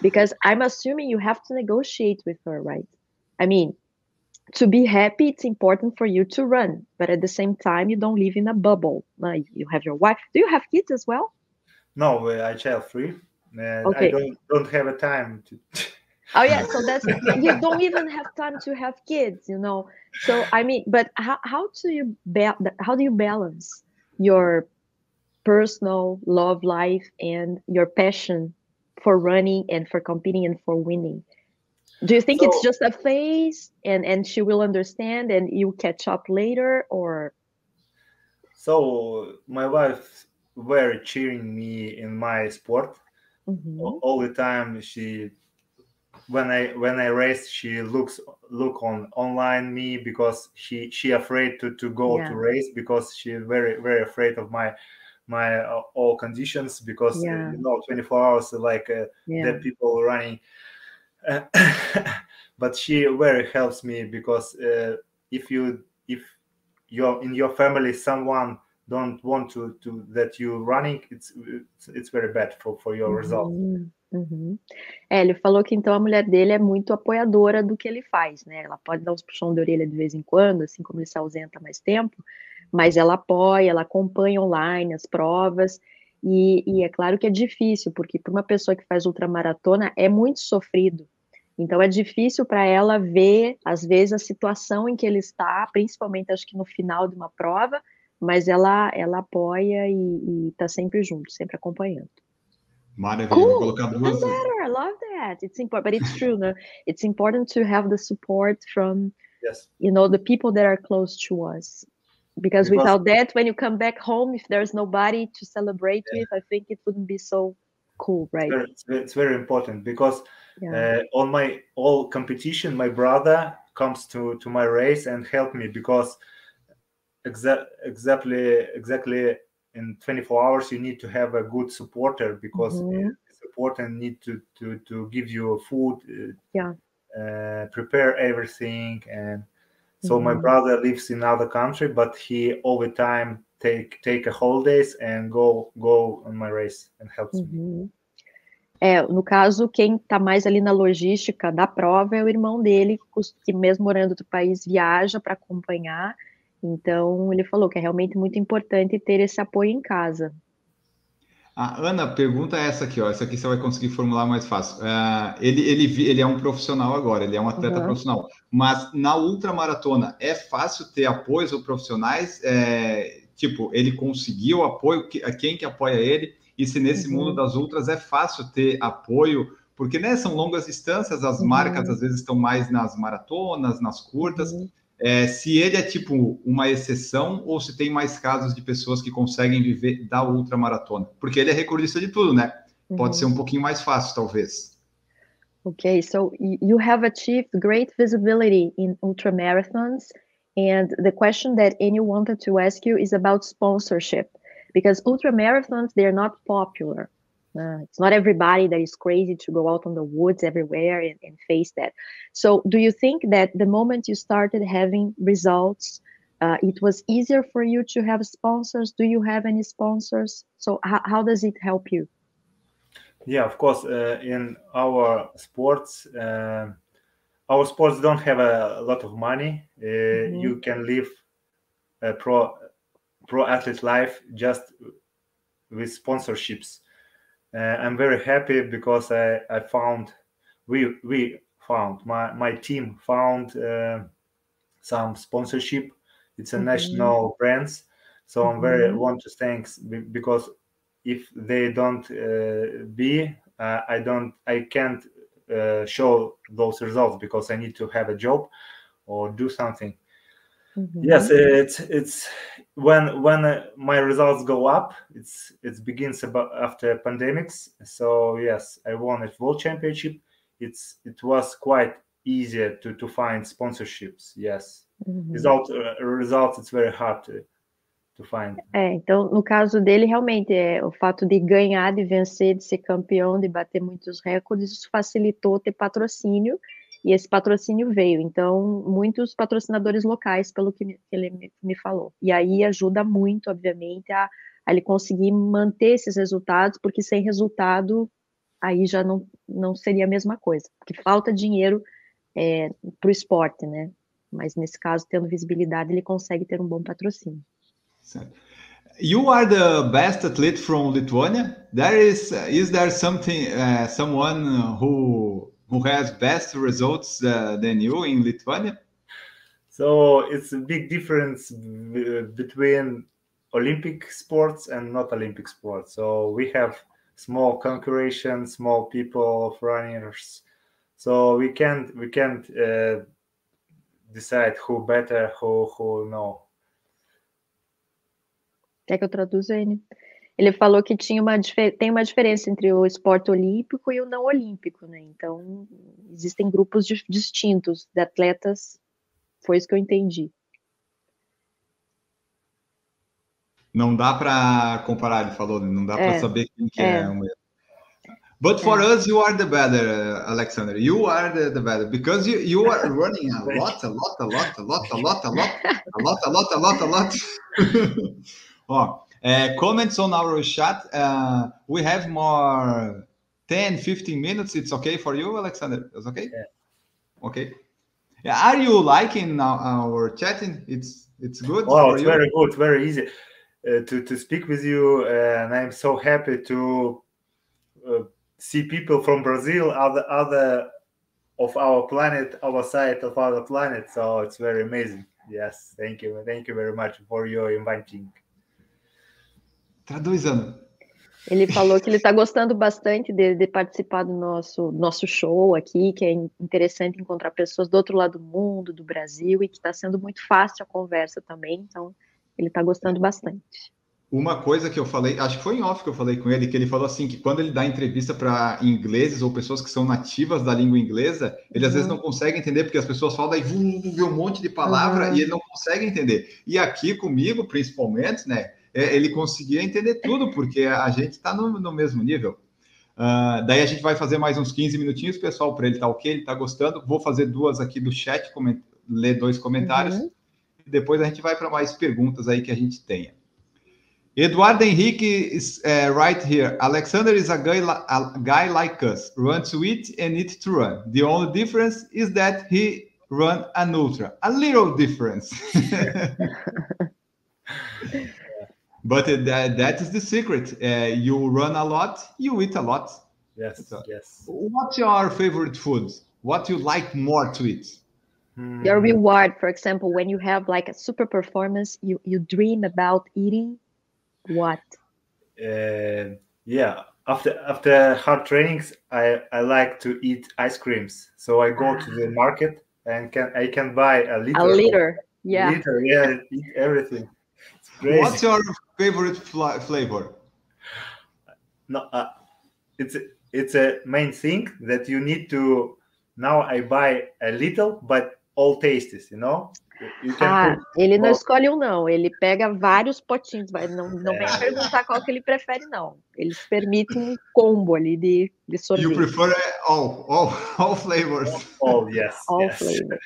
Because I'm assuming you have to negotiate with her, right? I mean... To be happy, it's important for you to run, but at the same time, you don't live in a bubble. You have your wife. Do you have kids as well? No, I child-free. Okay. I don't have a time to. Oh yeah, so that's you don't even have time to have kids, you know. So I mean, but how do you balance your personal love life and your passion for running and for competing and for winning? Do you think it's just a phase and she will understand and you catch up later, or? So my wife very cheering me in my sport all the time. She when I race, she looks on online me because she afraid to go to race, because she very, very afraid of my all conditions, because you know, 24 hours like dead people running. But she very helps me, because if you're in your family, someone don't want to that you running, it's very bad for your result. Ele falou que então a mulher dele é muito apoiadora do que ele faz, né? Ela pode dar uns puxões de orelha de vez em quando, assim como ele se ausenta mais tempo, mas ela apoia, ela acompanha online as provas. E é claro que é difícil, porque para uma pessoa que faz ultramaratona é muito sofrido. Então é difícil para ela ver, às vezes, a situação em que ele está, principalmente acho que no final de uma prova, mas ela apoia e está sempre junto, sempre acompanhando. Maravilha, cool. Vou colocar duas. I love that. It's important, but it's true, no? It's important to have the support from, you know, the people that are close to us. Because without that, when you come back home, if there's nobody to celebrate with, I think it wouldn't be so cool, right? It's very important, because on my all competition, my brother comes to my race and help me, because exactly in 24 hours you need to have a good supporter, because supporter need to give you food, prepare everything. And so my brother lives in another country, but he all the time take a holidays and go on my race and helps me. É, no caso, quem está mais ali na logística da prova é o irmão dele, que mesmo morando em outro país viaja para acompanhar. Então, ele falou que é realmente muito importante ter esse apoio em casa. A Ana pergunta essa aqui, ó. Essa aqui você vai conseguir formular mais fácil. Ele é um profissional agora, ele é um atleta profissional. Mas na ultramaratona, é fácil ter apoios ou profissionais? Ele conseguiu apoio? Quem que apoia ele? E se nesse mundo das ultras é fácil ter apoio, porque, né, são longas distâncias, as marcas às vezes estão mais nas maratonas, nas curtas. Se ele é tipo uma exceção ou se tem mais casos de pessoas que conseguem viver da ultramaratona, porque ele é recordista de tudo, né? Pode ser um pouquinho mais fácil, talvez. Okay, so you have achieved great visibility in ultramarathons, and the question that Annie wanted to ask you is about sponsorship. Because ultramarathons, they're not popular. It's not everybody that is crazy to go out on the woods everywhere and face that. So do you think that the moment you started having results, it was easier for you to have sponsors? Do you have any sponsors? So how does it help you? Yeah, of course. In our sports don't have a lot of money. You can live a pro athlete life just with sponsorships. I'm very happy because my team found some sponsorship. It's a national brands, so I'm very want to thanks, because if they don't I can't show those results, because I need to have a job or do something. Yes, it's when my results go up, it begins about after pandemics. So yes, I won at World Championship. It was quite easier to find sponsorships. Yes, results it's very hard to find. Então no caso dele realmente o fato de ganhar, de vencer, de ser campeão, de bater muitos recordes, isso facilitou ter patrocínio. E esse patrocínio veio, então, muitos patrocinadores locais, pelo que ele me falou. E aí ajuda muito, obviamente, a ele conseguir manter esses resultados, porque sem resultado, aí já não seria a mesma coisa. Porque falta dinheiro para o esporte, né? Mas, nesse caso, tendo visibilidade, ele consegue ter um bom patrocínio. Certo. You are the best athlete from Lithuania. Is there someone who has best results than you in Lithuania? So it's a big difference between Olympic sports and not Olympic sports. So we have small concentration, small people, runners. So we can't decide who better, who no. Quer que eu traduza, Anne? Ele falou que tem uma diferença entre o esporte olímpico e o não olímpico, né? Então, existem grupos distintos de atletas, foi isso que eu entendi. Não dá para comparar, ele falou, não dá para saber quem que é o mesmo. But for us, you are the better, Alexander. You are the better, because you are running a lot. Ó. Comments on our chat. We have more 10, 15 minutes. It's okay for you, Alexander? It's okay? Yeah. Okay. Are you liking our chatting? It's good? Oh, it's very good. Very easy to speak with you. And I'm so happy to see people from Brazil, other of our planet, our side of our planet. So it's very amazing. Yes. Thank you. Thank you very much for your inviting. Traduz, Ana. Ele falou que ele está gostando bastante de participar do nosso show aqui, que é interessante encontrar pessoas do outro lado do mundo, do Brasil, e que está sendo muito fácil a conversa também, então ele está gostando bastante. Uma coisa que eu falei, acho que foi em off que eu falei com ele, que ele falou assim, que quando ele dá entrevista para ingleses ou pessoas que são nativas da língua inglesa, ele às vezes não consegue entender, porque as pessoas falam, daí vê um monte de palavra e ele não consegue entender. E aqui comigo, principalmente, né, ele conseguia entender tudo, porque a gente está no mesmo nível. Daí a gente vai fazer mais uns 15 minutinhos, pessoal, para ele tá ok, ele tá gostando. Vou fazer duas aqui do chat, ler dois comentários. E depois a gente vai para mais perguntas aí que a gente tenha. Eduardo Henrique is right here. Alexander is a guy like us. Run to eat and eat to run. The only difference is that he run an ultra. A little difference. But that is the secret. You run a lot, you eat a lot. Yes, so, yes. What's your favorite food? What you like more to eat? Your reward, for example, when you have like a super performance, you dream about eating. What? Yeah, after hard trainings, I like to eat ice creams. So I go to the market and I can buy a liter, eat everything. It's crazy. What's your favorite flavor? No, it's a main thing that you need to. Now I buy a little, but all tastes, you know. Ele não escolhe um, não. Ele pega vários potinhos, mas não vem perguntar qual que ele prefere, não. Eles permitem um combo ali de sorvete. You prefer all flavors. All flavors.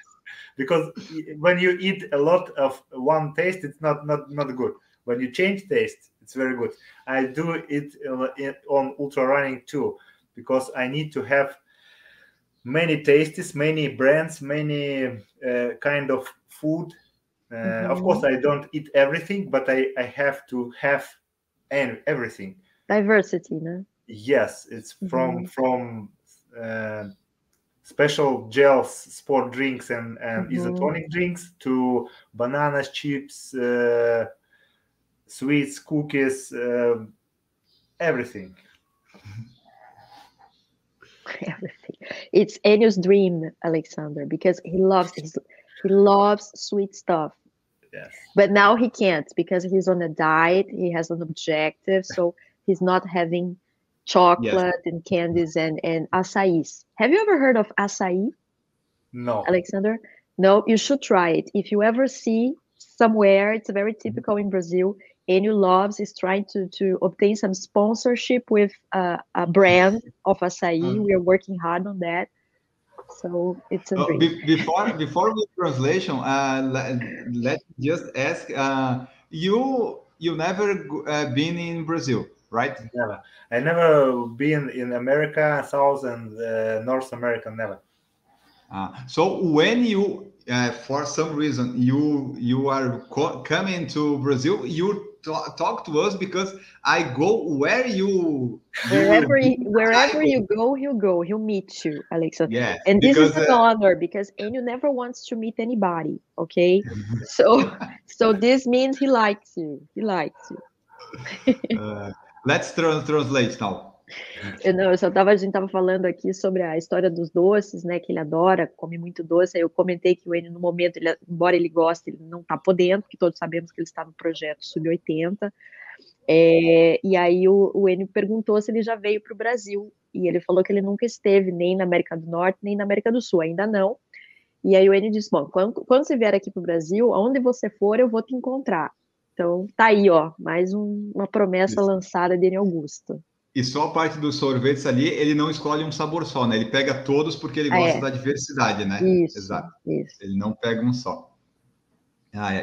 Because when you eat a lot of one taste, it's not good. When you change taste, it's very good. I do it on ultra running too, because I need to have many tastes, many brands, many kind of food. Of course, I don't eat everything, but I have to have everything. Diversity, no? Yes, it's from special gels, sport drinks, and isotonic drinks to bananas, chips, sweets, cookies, everything. Everything. It's Enio's dream, Alexander, because he loves sweet stuff. Yes. But now he can't because he's on a diet. He has an objective, so he's not having chocolate and candies and açaís. Have you ever heard of açaí? No, Alexander. No, you should try it. If you ever see somewhere, it's very typical in Brazil. Enio loves is trying to obtain some sponsorship with a brand of açaí. We are working hard on that. So it's a dream. Before the translation, let me just ask, you never been in Brazil, right? Never. I never been in America, South and North America, never. So when you, for some reason, you are coming to Brazil, you talk to us because I go wherever you go, he'll meet you, Alexander. Yes, and this is an honor because Enio never wants to meet anybody. Okay, so this means he likes you. Let's translate now. Não, a gente estava falando aqui sobre a história dos doces, né? Que ele adora, come muito doce. Aí eu comentei que o Enio, no momento, embora ele goste, ele não está podendo, porque todos sabemos que ele está no projeto Sub-80. E aí o Enio perguntou se ele já veio para o Brasil. E ele falou que ele nunca esteve nem na América do Norte, nem na América do Sul, ainda não. E aí o Enio disse: bom, quando você vier aqui para o Brasil, aonde você for, eu vou te encontrar. Então tá aí, ó, mais uma promessa lançada de Enio Augusto. E só a parte dos sorvetes ali, ele não escolhe um sabor só, né? Ele pega todos porque ele gosta da diversidade, né? Isso, exato. Isso. Ele não pega um só.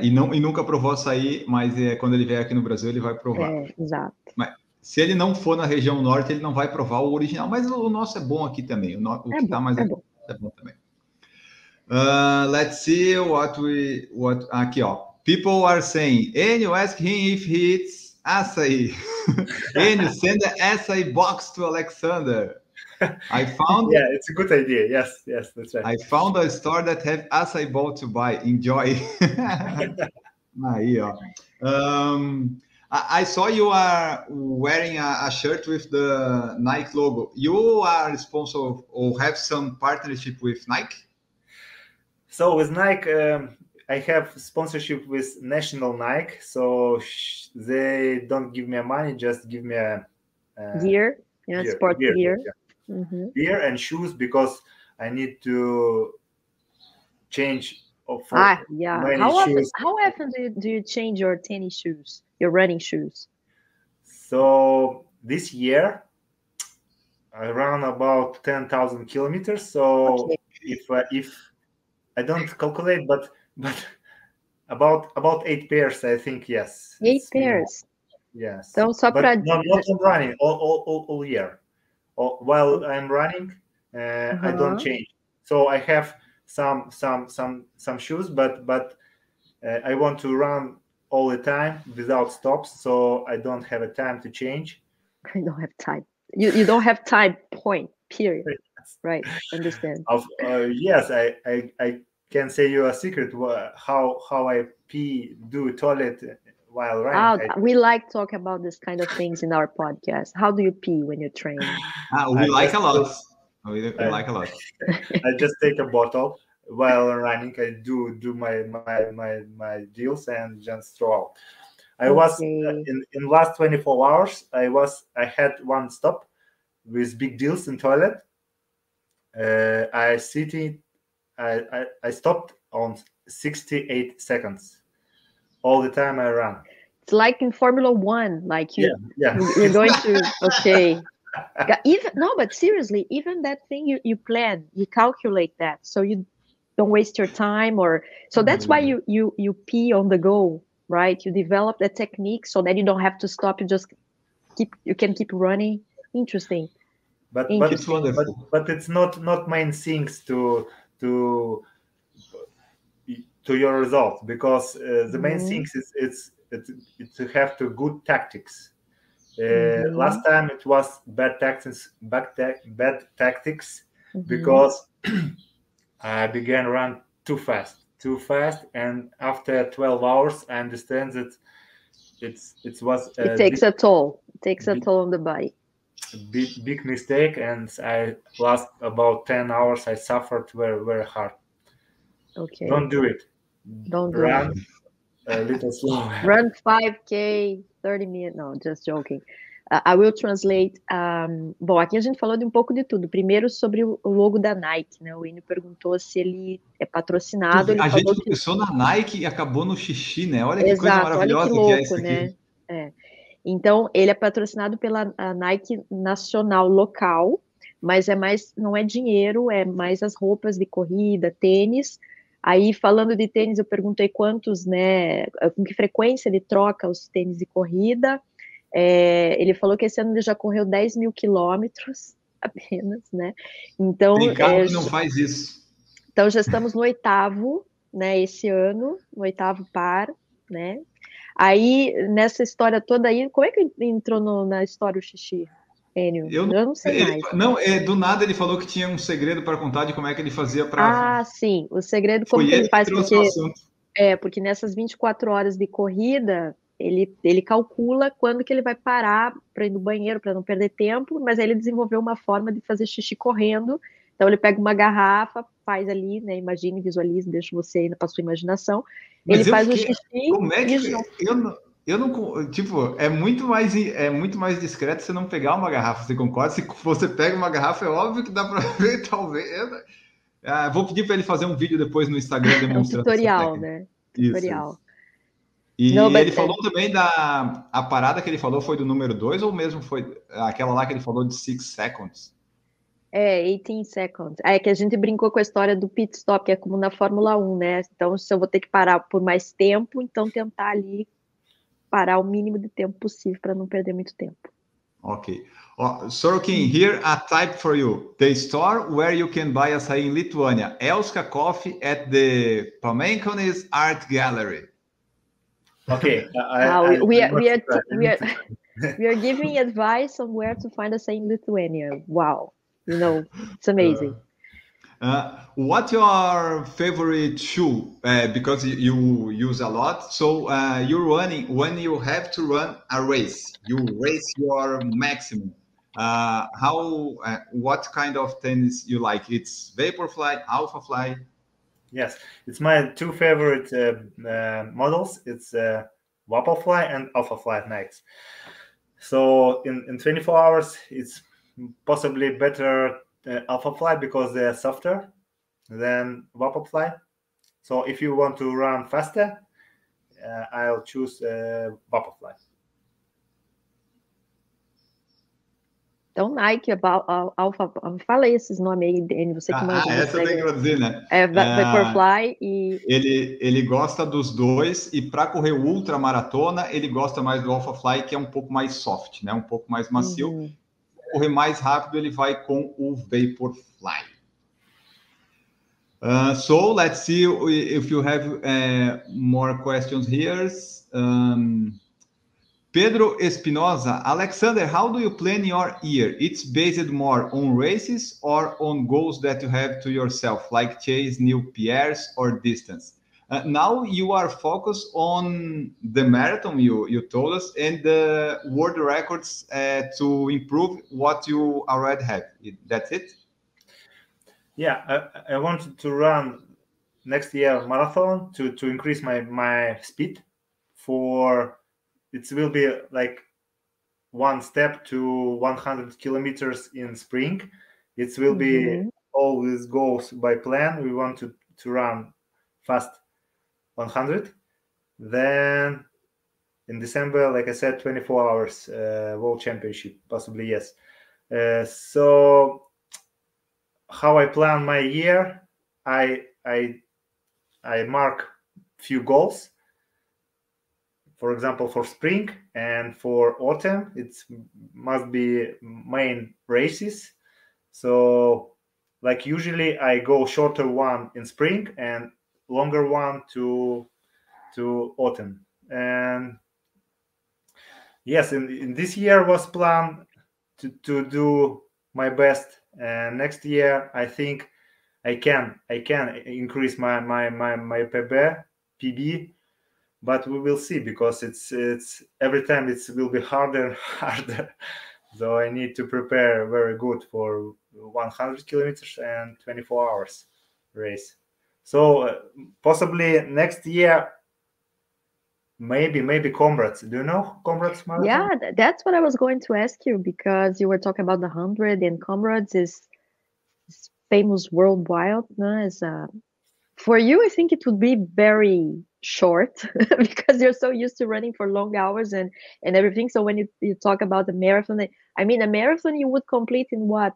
E nunca provou açaí, mas quando ele vier aqui no Brasil, ele vai provar. Exato. Mas se ele não for na região norte, ele não vai provar o original. Mas o nosso é bom aqui também. O que está mais aqui é bom também. Let's see what aqui, ó. People are saying, Enio, ask him if he eats açaí. Enio, send the açaí box to Alexander. I found... Yeah, it's a good idea. Yes, that's right. I found a store that have açaí bowl to buy. Enjoy. Aí, ó. I saw you are wearing a shirt with the Nike logo. You are responsible or have some partnership with Nike? So with Nike, I have sponsorship with National Nike, so they don't give me money, just give me a gear, yeah, sport gear. Yeah. Mm-hmm. Gear and shoes, because I need to change. How often do you change your tennis shoes, your running shoes? So this year I ran about 10,000 kilometers. So okay. If I don't calculate, but about 8 pairs, I think, yes. 8 pairs. Yes. Então só para not on running all year. While I'm running, I don't change. So I have some shoes, but I want to run all the time without stops, so I don't have a time to change. I don't have time. You don't have time. Point. Period. Yes. Right. Understand. Yes, I can say you a secret how I do toilet while running. Oh, we like talk about this kind of things in our podcast. How do you pee when you train? We like a lot. I just take a bottle while running. I do my deals and just throw out. I was in last 24 hours. I had one stop with big deals in toilet. I stopped on 68 seconds. All the time I ran. It's like in Formula One, like you're going to but seriously, even that thing you plan, you calculate that, so you don't waste your time. Or so that's why you pee on the go, right? You develop the technique so that you don't have to stop. You just you can keep running. Interesting. But it's wonderful. But it's not main things to your results, because the main things is it's to have to good tactics. Last time it was bad tactics because I began run too fast, and after 12 hours I understand that it takes a toll on the body. Big mistake, and I lost about 10 hours. I suffered very hard. Okay. Don't do it. Don't run. A little slower. Run 5K, 30 minutes. Não, just joking. I will translate. Bom, aqui a gente falou de um pouco de tudo. Primeiro sobre o logo da Nike, né? O Enio perguntou se ele é patrocinado. Ele falou gente começou na Nike e acabou no xixi, né? Olha que coisa maravilhosa, olha que louco, que é isso aqui. Né? É. Então, ele é patrocinado pela Nike nacional local, mas não é dinheiro, é mais as roupas de corrida, tênis. Aí, falando de tênis, eu perguntei quantos, né, com que frequência ele troca os tênis de corrida. Ele falou que esse ano ele já correu 10 mil quilômetros apenas, né? Então, tem carro que não faz isso. Então, já estamos no 8º, né, esse ano, no 8º par, né? Aí, nessa história toda aí, como é que entrou na história o xixi? Enio, eu não sei mais. Não, do nada ele falou que tinha um segredo para contar de como é que ele fazia para... Ah, sim, o segredo como que ele faz, porque nessas 24 horas de corrida, ele calcula quando que ele vai parar para ir no banheiro, para não perder tempo, mas aí ele desenvolveu uma forma de fazer xixi correndo. Então ele pega uma garrafa, faz ali, né, imagine, visualize, deixa você ainda para sua imaginação. Mas ele faz o xixi... Como é que... é muito mais discreto você não pegar uma garrafa, você concorda? Se você pega uma garrafa, é óbvio que dá para ver, talvez. Vou pedir para ele fazer um vídeo depois no Instagram demonstrando. Tutorial, né? Tutorial. Isso. E ele falou também a parada que ele falou foi do número 2, ou mesmo foi aquela lá que ele falou de 6 seconds? 18 seconds. É que a gente brincou com a história do pit stop, que é como na Fórmula 1, né? Então, se eu vou ter que parar por mais tempo, então tentar ali parar o mínimo de tempo possível para não perder muito tempo. Ok. Sorokin, here a type for you. The store where you can buy açaí in Lithuania. Elska Coffee at the Pamenkonis Art Gallery. Okay. We are giving advice on where to find açaí in Lithuania. Wow. You know, it's amazing. What's your favorite shoe? Because you use a lot. So you're running, when you have to run a race, you race your maximum. What kind of tennis you like? It's Vaporfly, Alphafly? Yes, it's my two favorite models. It's Vaporfly and Alphafly Max. So in 24 hours, it's possibly better Alphafly because they're softer than Vaporfly. So if you want to run faster, I'll choose Vaporfly. Então, Nike, Alpha, fala aí esses nomes aí, Dani, você que manda. Essa eu tenho que produzir, né? É, Vaporfly e... Ele gosta dos dois, e para correr ultramaratona, ele gosta mais do Alphafly, que é um pouco mais soft, né? Um pouco mais macio. Uhum. Correr mais rápido, ele vai com o Vaporfly. So, let's see if you have more questions here. Pedro Espinosa, Alexander, how do you plan your year? It's based more on races or on goals that you have to yourself, like chase new PRs or distance? Now you are focused on the marathon, you told us, and the world records to improve what you already have. That's it? Yeah, I wanted to run next year marathon to increase my speed for... It will be like one step to 100 kilometers in spring. It will be always goes by plan. We want to run fast 100. Then in December, like I said, 24 hours World Championship, possibly, yes. So how I plan my year, I mark few goals. For example, for spring and for autumn, it must be main races. So, like usually, I go shorter one in spring and longer one to autumn. And yes, in this year was planned to do my best. And next year, I think I can increase my PB. But we will see, because it's every time it will be harder and harder. So I need to prepare very good for 100 kilometers and 24 hours race. So possibly next year, maybe Comrades. Do you know Comrades marathon? Yeah, that's what I was going to ask you, because you were talking about the 100, and Comrades is famous worldwide. No? For you, I think it would be very short because you're so used to running for long hours and everything. So when you talk about the marathon, I mean, a marathon you would complete in what?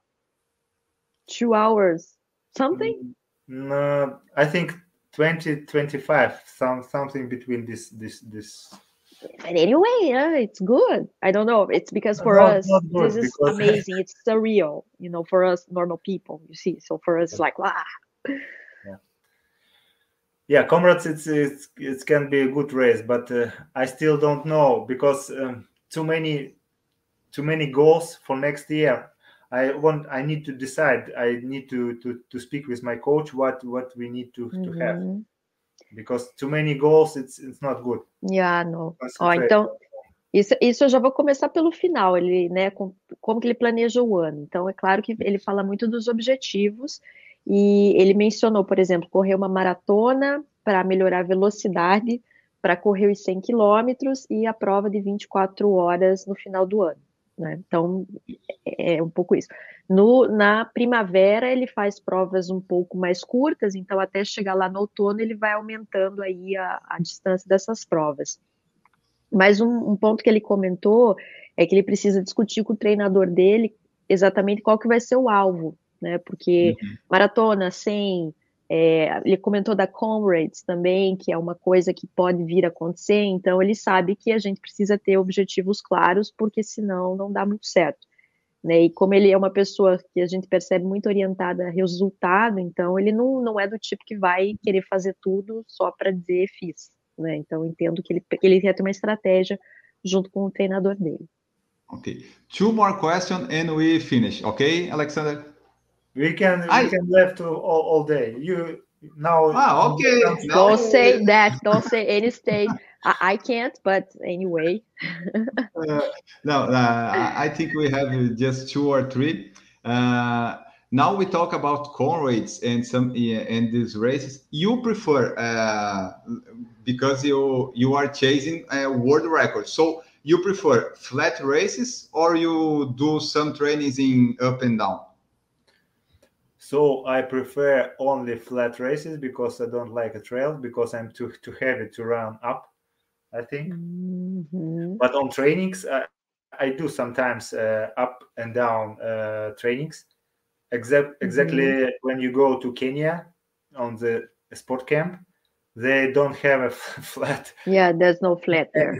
2 hours, something? No, I think 20, 25, something between this. But anyway, yeah, it's good. I don't know. It's because for us, this is amazing. It's surreal, you know, for us normal people, you see. So for us, like, wow. Yeah, Comrades, it can be a good race, but I still don't know, because too many goals for next year. I need to decide. I need to speak with my coach what we need to have, because too many goals it's not good. Yeah, no. Oh, então isso eu já vou começar pelo final, ele, né, como que ele planeja o ano. Então é claro que ele fala muito dos objetivos. E ele mencionou, por exemplo, correr uma maratona para melhorar a velocidade, para correr os 100 quilômetros e a prova de 24 horas no final do ano, né? Então, é um pouco isso. Na primavera, ele faz provas um pouco mais curtas, então até chegar lá no outono, ele vai aumentando aí a distância dessas provas. Mas um ponto que ele comentou é que ele precisa discutir com o treinador dele exatamente qual que vai ser o alvo, né? Porque maratona, 100, ele comentou da Comrades também, que é uma coisa que pode vir a acontecer, então ele sabe que a gente precisa ter objetivos claros, porque senão não dá muito certo, né? E como ele é uma pessoa que a gente percebe muito orientada a resultado, então ele não é do tipo que vai querer fazer tudo só para dizer fiz, né? Então eu entendo que ele quer ter uma estratégia junto com o treinador dele. Ok, 2 more questions and we finish, ok, Alexander? We can left all day. You now. Ah, okay. Don't say that. Don't say any state. I can't. But anyway. No. I think we have just 2 or 3. Now we talk about Comrades and these races. You prefer because you are chasing a world record. So you prefer flat races or you do some trainings in up and down? So I prefer only flat races because I don't like a trail because I'm too heavy to run up, I think. Mm-hmm. But on trainings, I do sometimes up and down trainings. Exactly mm-hmm. When you go to Kenya on the sport camp, they don't have a flat. Yeah, there's no flat there.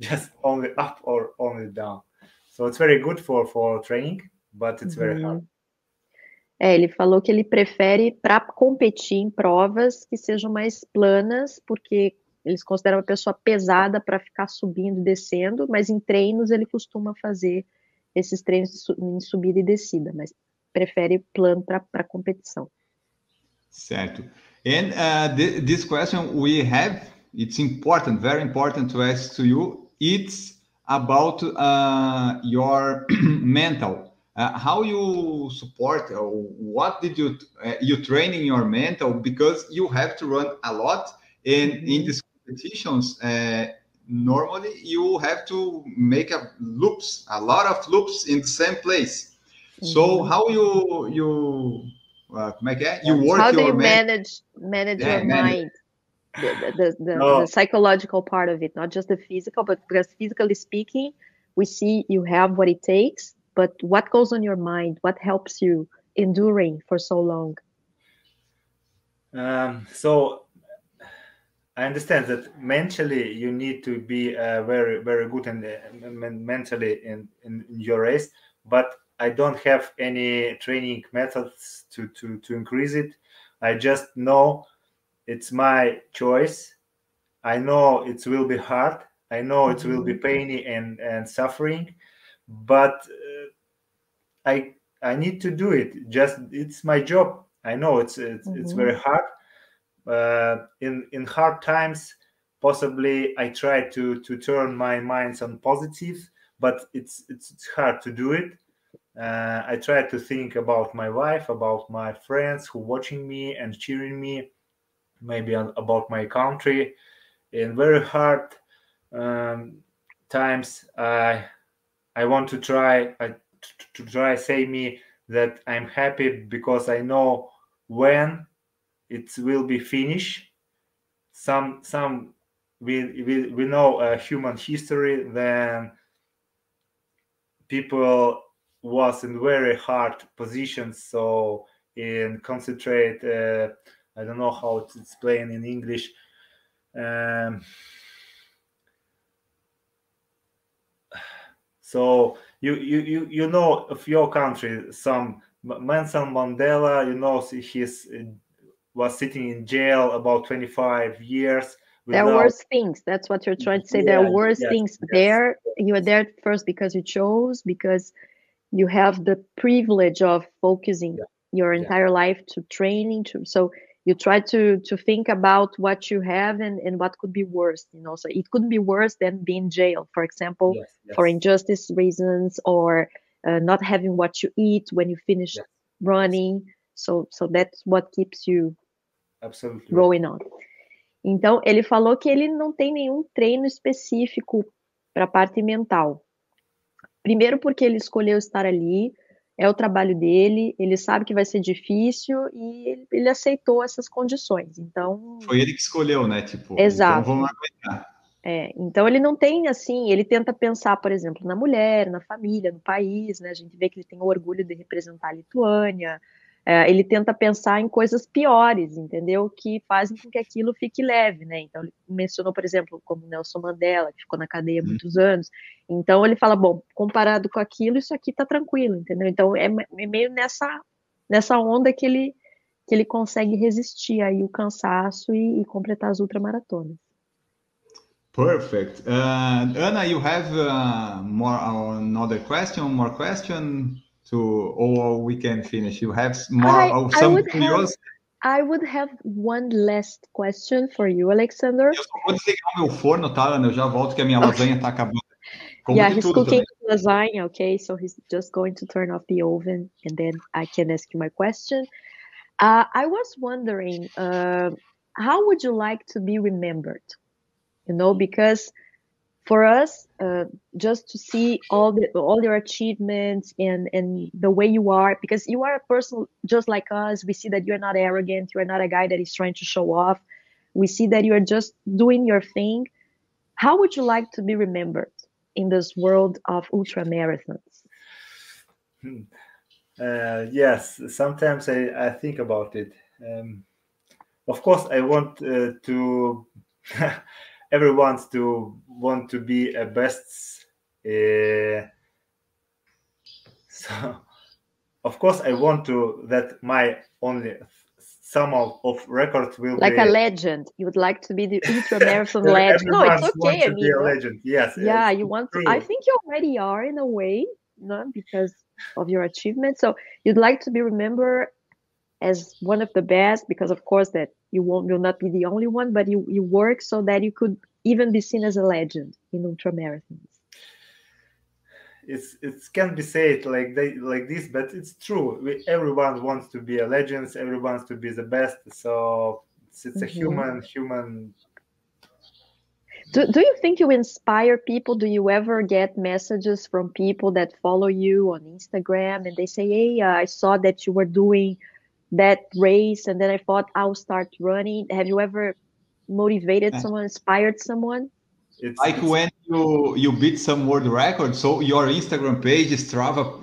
Just only up or only down. So it's very good for training, but it's very hard. É, ele falou que ele prefere para competir em provas que sejam mais planas, porque eles consideram uma pessoa pesada para ficar subindo e descendo, mas em treinos ele costuma fazer esses treinos em subida e descida, mas prefere plano para competição. Certo. And this question we have, it's important, very important to ask to you. It's about your mental. How you support, or what did you train in your mental? Because you have to run a lot, and in these competitions, normally you have to make a lot of loops in the same place. So how you work? How do you manage your mind? The psychological part of it, not just the physical, but because physically speaking, we see you have what it takes, but what goes on your mind? What helps you enduring for so long? So I understand that mentally you need to be very, very good mentally in your race, but I don't have any training methods to increase it. I just know it's my choice. I know it will be hard. I know it will be painy and suffering, but I need to do it. Just it's my job. I know it's very hard. In hard times, possibly I try to turn my minds on positive, but it's hard to do it. I try to think about my wife, about my friends who are watching me and cheering me, maybe about my country. In very hard times, I want to try say me that I'm happy because I know when it will be finished. Some we know human history, then people was in very hard positions, so in concentrate I don't know how it's explained in English, so you know of your country, some Nelson Mandela, you know, was sitting in jail about 25 years. There are worse things. That's what you're trying to say. There are worse things there. You were there first because you chose, because you have the privilege of focusing your entire life to training. So you try to think about what you have and what could be worse. You know, so it could be worse than being in jail, for example, for injustice reasons, or not having what you eat when you finish running. So that's what keeps you absolutely going on. Então, ele falou que ele não tem nenhum treino específico para a parte mental. Primeiro porque ele escolheu estar ali, é o trabalho dele, ele sabe que vai ser difícil e ele aceitou essas condições, então... Foi ele que escolheu, né? Tipo, exato. Então vamos aguentar. É, então ele não tem, assim, ele tenta pensar, por exemplo, na mulher, na família, no país, né? A gente vê que ele tem o orgulho de representar a Lituânia, ele tenta pensar em coisas piores, entendeu? Que fazem com que aquilo fique leve, né? Então ele mencionou, por exemplo, como Nelson Mandela, que ficou na cadeia há muitos anos. Então ele fala, bom, comparado com aquilo, isso aqui tá tranquilo, entendeu? Então é meio nessa onda que ele consegue resistir aí o cansaço e completar as ultramaratonas. Perfect. Anna, you have another question? More question? Or we can finish. You have more of some curiosity. I would have one last question for you, Alexander. Eu só vou desligar meu forno, tá, Ana? Eu já volto que a minha lasanha tá acabando. Yeah, he's cooking lasagna, okay? So he's just going to turn off the oven and then I can ask you my question. I was wondering, how would you like to be remembered? You know, because for us, just to see all your achievements and the way you are, because you are a person just like us. We see that you're not arrogant. You're not a guy that is trying to show off. We see that you're just doing your thing. How would you like to be remembered in this world of ultramarathons? Yes, sometimes I think about it. Of course, I want to... Everyone to want to be a best. So, of course, I want to that my only sum of records will like be like a legend. You would like to be the ultramarathon legend. No, it's okay. I mean, be a legend. Yes. Yeah, you want to. I think you already are in a way, not because of your achievements. So you'd like to be remembered as one of the best, because of course that you'll not be the only one, but you work so that you could even be seen as a legend in ultramarathons. It can't be said like this, but it's true. Everyone wants to be a legend. Everyone wants to be the best. So it's a human. Do you think you inspire people? Do you ever get messages from people that follow you on Instagram and they say, "Hey, I saw that you were doing that race and then I thought I'll start running"? Have you ever motivated someone, inspired someone? It's like when you beat some world record, so your Instagram page, Strava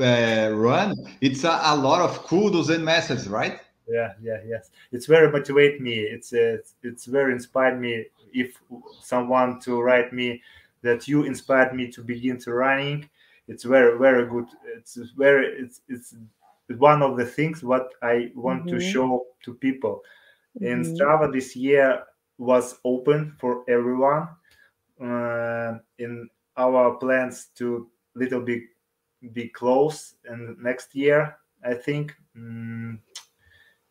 run, it's a lot of kudos and messages, right? Yes, it's very motivate me. It's very inspired me. If someone to write me that you inspired me to begin to running, it's very, very good. It's one of the things what I want to show to people. And Strava this year was open for everyone. In our plans to little bit be close and next year, I think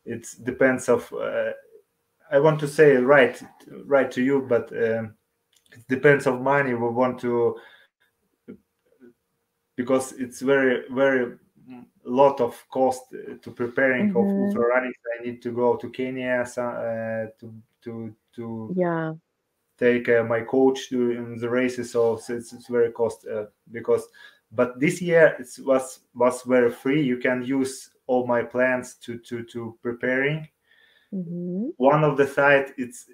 it depends of, I want to say right to you, but it depends of money. We want to, because it's very, very lot of cost to preparing of ultra running. I need to go to Kenya to take my coach in the races. So it's very cost because. But this year it was very free. You can use all my plans to preparing. One of the side it's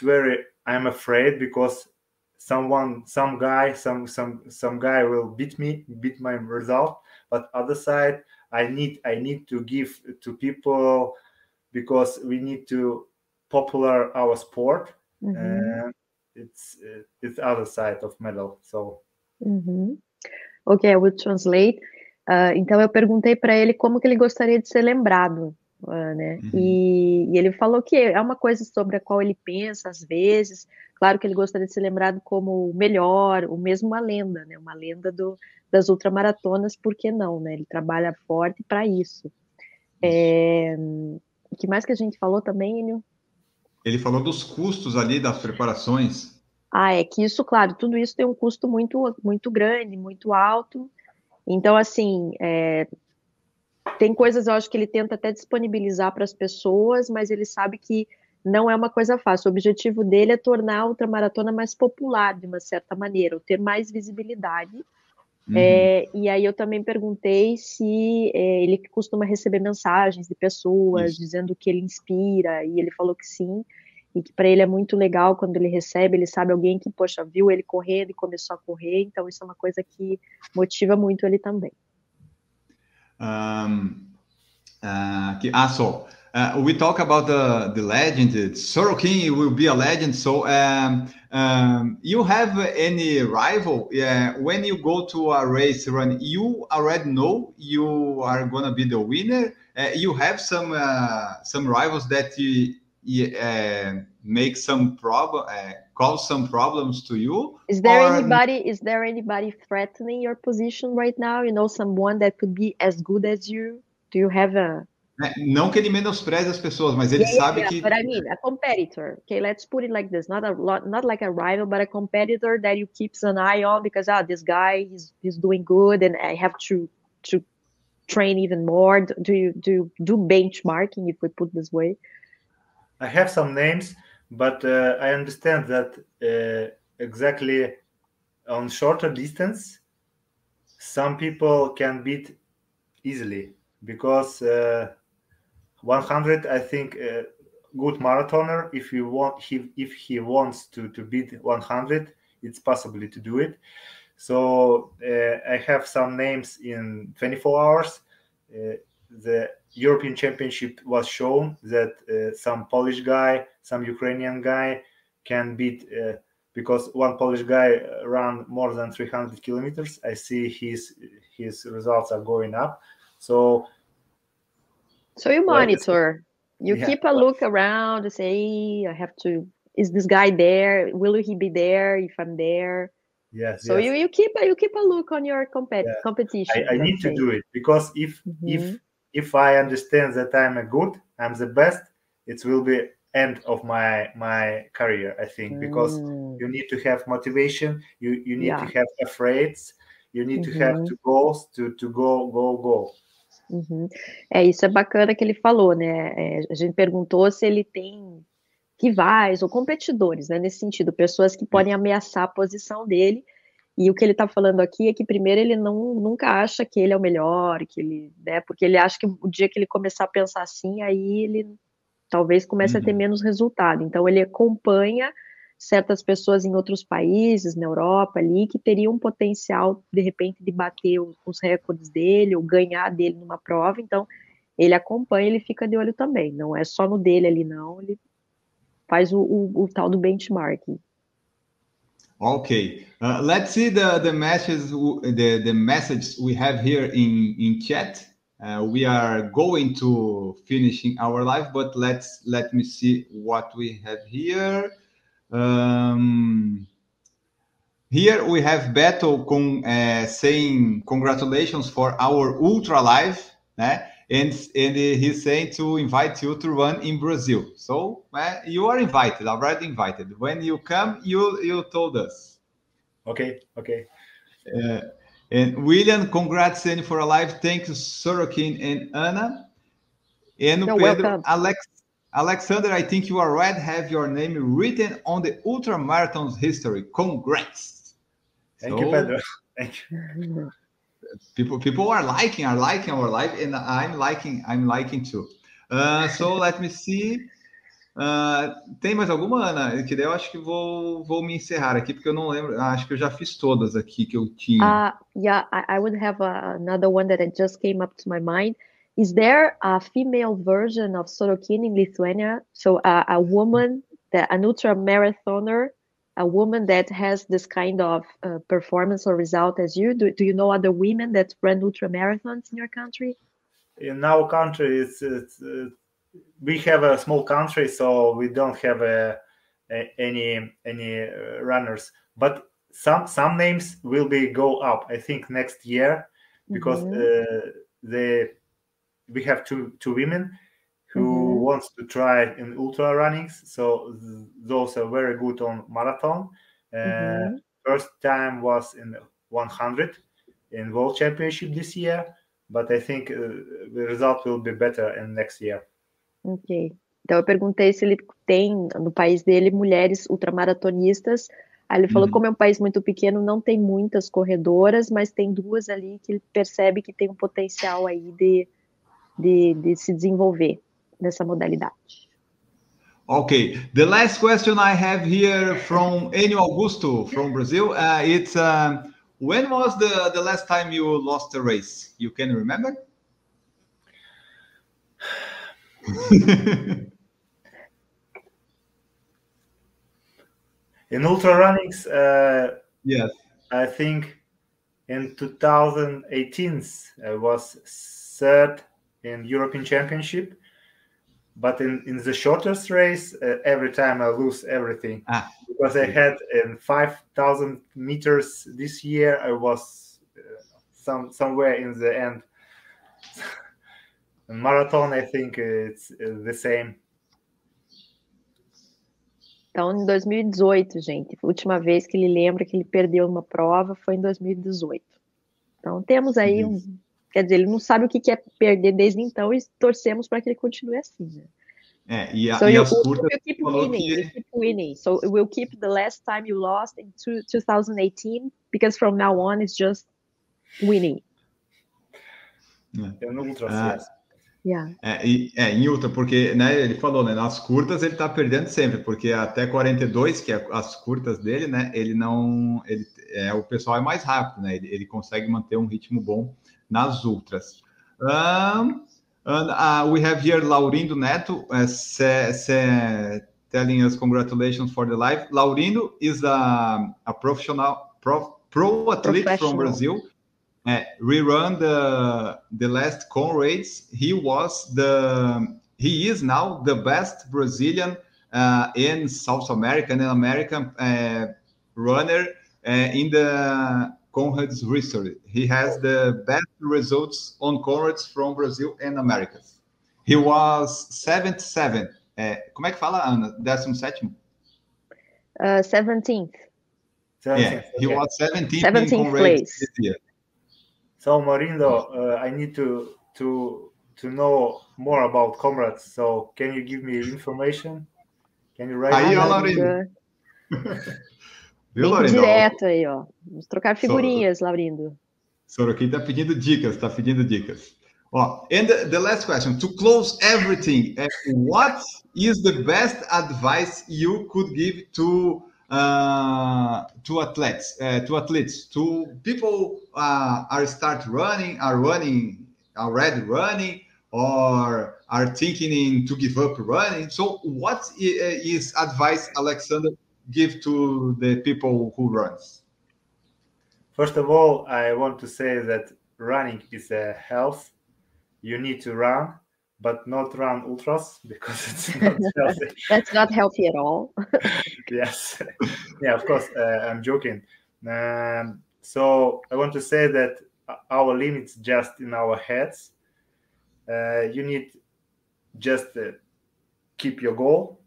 very. I'm afraid because some guy will beat my result. But other side, I need to give to people because we need to popular our sport. And it's other side of medal. So. Okay, I will translate. Então eu perguntei para ele como que ele gostaria de ser lembrado, né? E ele falou que é uma coisa sobre a qual ele pensa às vezes. Claro que ele gostaria de ser lembrado como o melhor, ou mesmo uma lenda, né? Uma lenda das ultramaratonas, por que não, né? Ele trabalha forte para isso. O que mais que a gente falou também, Enio? Ele falou dos custos ali das preparações. Ah, é que isso, claro, tudo isso tem um custo muito, muito grande, muito alto. Então, assim, tem coisas, eu acho que ele tenta até disponibilizar para as pessoas, mas ele sabe que não é uma coisa fácil. O objetivo dele é tornar a ultramaratona mais popular, de uma certa maneira, ou ter mais visibilidade. E aí eu também perguntei se ele costuma receber mensagens de pessoas dizendo que ele inspira, e ele falou que sim, e que para ele é muito legal quando ele recebe, ele sabe alguém que, poxa, viu ele correndo e começou a correr, então isso é uma coisa que motiva muito ele também. We talk about the legend. Sorokin will be a legend. So you have any rival? Yeah, when you go to a race run, you already know you are gonna be the winner. You have some rivals that make some problem, cause some problems to you. Is there anybody threatening your position right now? You know, someone that could be as good as you? Do you have a Não que ele menospreze as pessoas, mas ele sabe que... But I mean, a competitor. Okay, let's put it like this. Not like a rival, but a competitor that you keep an eye on because, this guy, he's doing good and I have to train even more. Do you do benchmarking, if we put this way? I have some names, but I understand that exactly on shorter distance, some people can beat easily because 100, I think, good marathoner, if he wants to beat 100, it's possible to do it. So I have some names in 24 hours. The European Championship was shown that some Polish guy, some Ukrainian guy can beat, because one Polish guy ran more than 300 kilometers. I see his results are going up. So you monitor, keep a look around to say, is this guy there? Will he be there if I'm there? Yes. So yes. You keep a look on your competition. I need to do it because if I understand that I'm the best, it will be end of my career, I think, because you need to have motivation, you need to have efforts, you need to have to goals to go. Uhum. Isso é bacana que ele falou, né? A gente perguntou se ele tem rivais ou competidores, né? Nesse sentido, pessoas que podem ameaçar a posição dele. E o que ele está falando aqui é que, primeiro, ele nunca acha que ele é o melhor, que ele, né? Porque ele acha que o dia que ele começar a pensar assim, aí ele talvez comece a ter menos resultado. Então, ele acompanha certas pessoas em outros países, na Europa ali, que teriam um potencial, de repente, de bater os recordes dele, ou ganhar dele numa prova. Então, ele acompanha, ele fica de olho também. Não é só no dele ali, não. Ele faz o tal do benchmarking. Okay. Let's see the messages we have here in chat. We are going to finishing our live, but let me see what we have here. Here we have Beto saying congratulations for our ultra live, né? And he's saying to invite you to run in Brazil. So you are invited, already invited. When you come, you told us. Okay. And William, congrats for a live. Thank you, Sorokin and Anna. And Pedro, Alexander, I think you are right. Have your name written on the ultramarathon's history. Congrats! Thank you, Pedro. Thank you. People are liking our live, and I'm liking too. So let me see. Tem mais alguma, Ana? Que daí eu acho que vou me encerrar aqui porque eu não lembro. Acho que eu já fiz todas aqui que eu tinha. I would have another one that just came up to my mind. Is there a female version of Sorokin in Lithuania? So a woman, an ultra marathoner, a woman that has this kind of performance or result as you? Do you know other women that run ultra marathons in your country? In our country, it's we have a small country, so we don't have any runners. But some names will be go up, I think, next year, because we have two women who wants to try in ultra runnings. So those are very good on marathon. First time was in 100 in World Championship this year, but I think the result will be better in next year. Ok. Então, eu perguntei se ele tem, no país dele, mulheres ultramaratonistas. Aí ele falou, como é um país muito pequeno, não tem muitas corredoras, mas tem duas ali que ele percebe que tem um potencial aí de se desenvolver nessa modalidade. Ok. The last question I have here from Enio Augusto, from Brazil. When was the last time you lost a race? You can remember? In ultra runnings, yes, I think in 2018 I was third in European Championship, but in the shortest race, every time I lose everything because I had in 5,000 meters this year I was somewhere in the end. Marathon, I think it's the same. Então, em 2018, gente, a última vez que ele lembra que ele perdeu uma prova foi em 2018. Então, temos aí, quer dizer, ele não sabe o que é perder desde então e torcemos para que ele continue assim, né? É, e a, so e as curtas... You keep winning. So you will keep the last time you lost in 2018, because from now on it's just winning. Eu não trouxe essa. Em Utah, porque, né, ele falou, né, nas curtas ele tá perdendo sempre, porque até 42, que é as curtas dele, né, ele não, ele, o pessoal é mais rápido, né, ele consegue manter um ritmo bom nas ultras. We have here Laurindo Neto, telling us congratulations for the live. Laurindo is a pro athlete from Brazil. Rerun the last Comrades. He is now the best Brazilian in South America and American runner in the Comrades history. He has the best results on Comrades from Brazil and Americas. He was 77th. Como é que fala, Ana? 17º? 17th. Yeah, he was 17th in Comrades this year. So, Morindo, I need to know more about Comrades. So, can you give me information? Can you write? Aí, ó, Laurindo. Viu, Laurindo? Direto aí, ó. Vamos trocar figurinhas, Laurindo. Sorokin tá pedindo dicas, Ó, and the last question, to close everything, what is the best advice you could give to people are already running or are thinking to give up running. So what is advice Alexander give to the people who runs? First of all, I want to say that running is a health. You need to run, but not run ultras, because it's not healthy. That's not healthy at all. Yes. Yeah, of course, I'm joking. So I want to say that our limit's just in our heads. You need just keep your goal,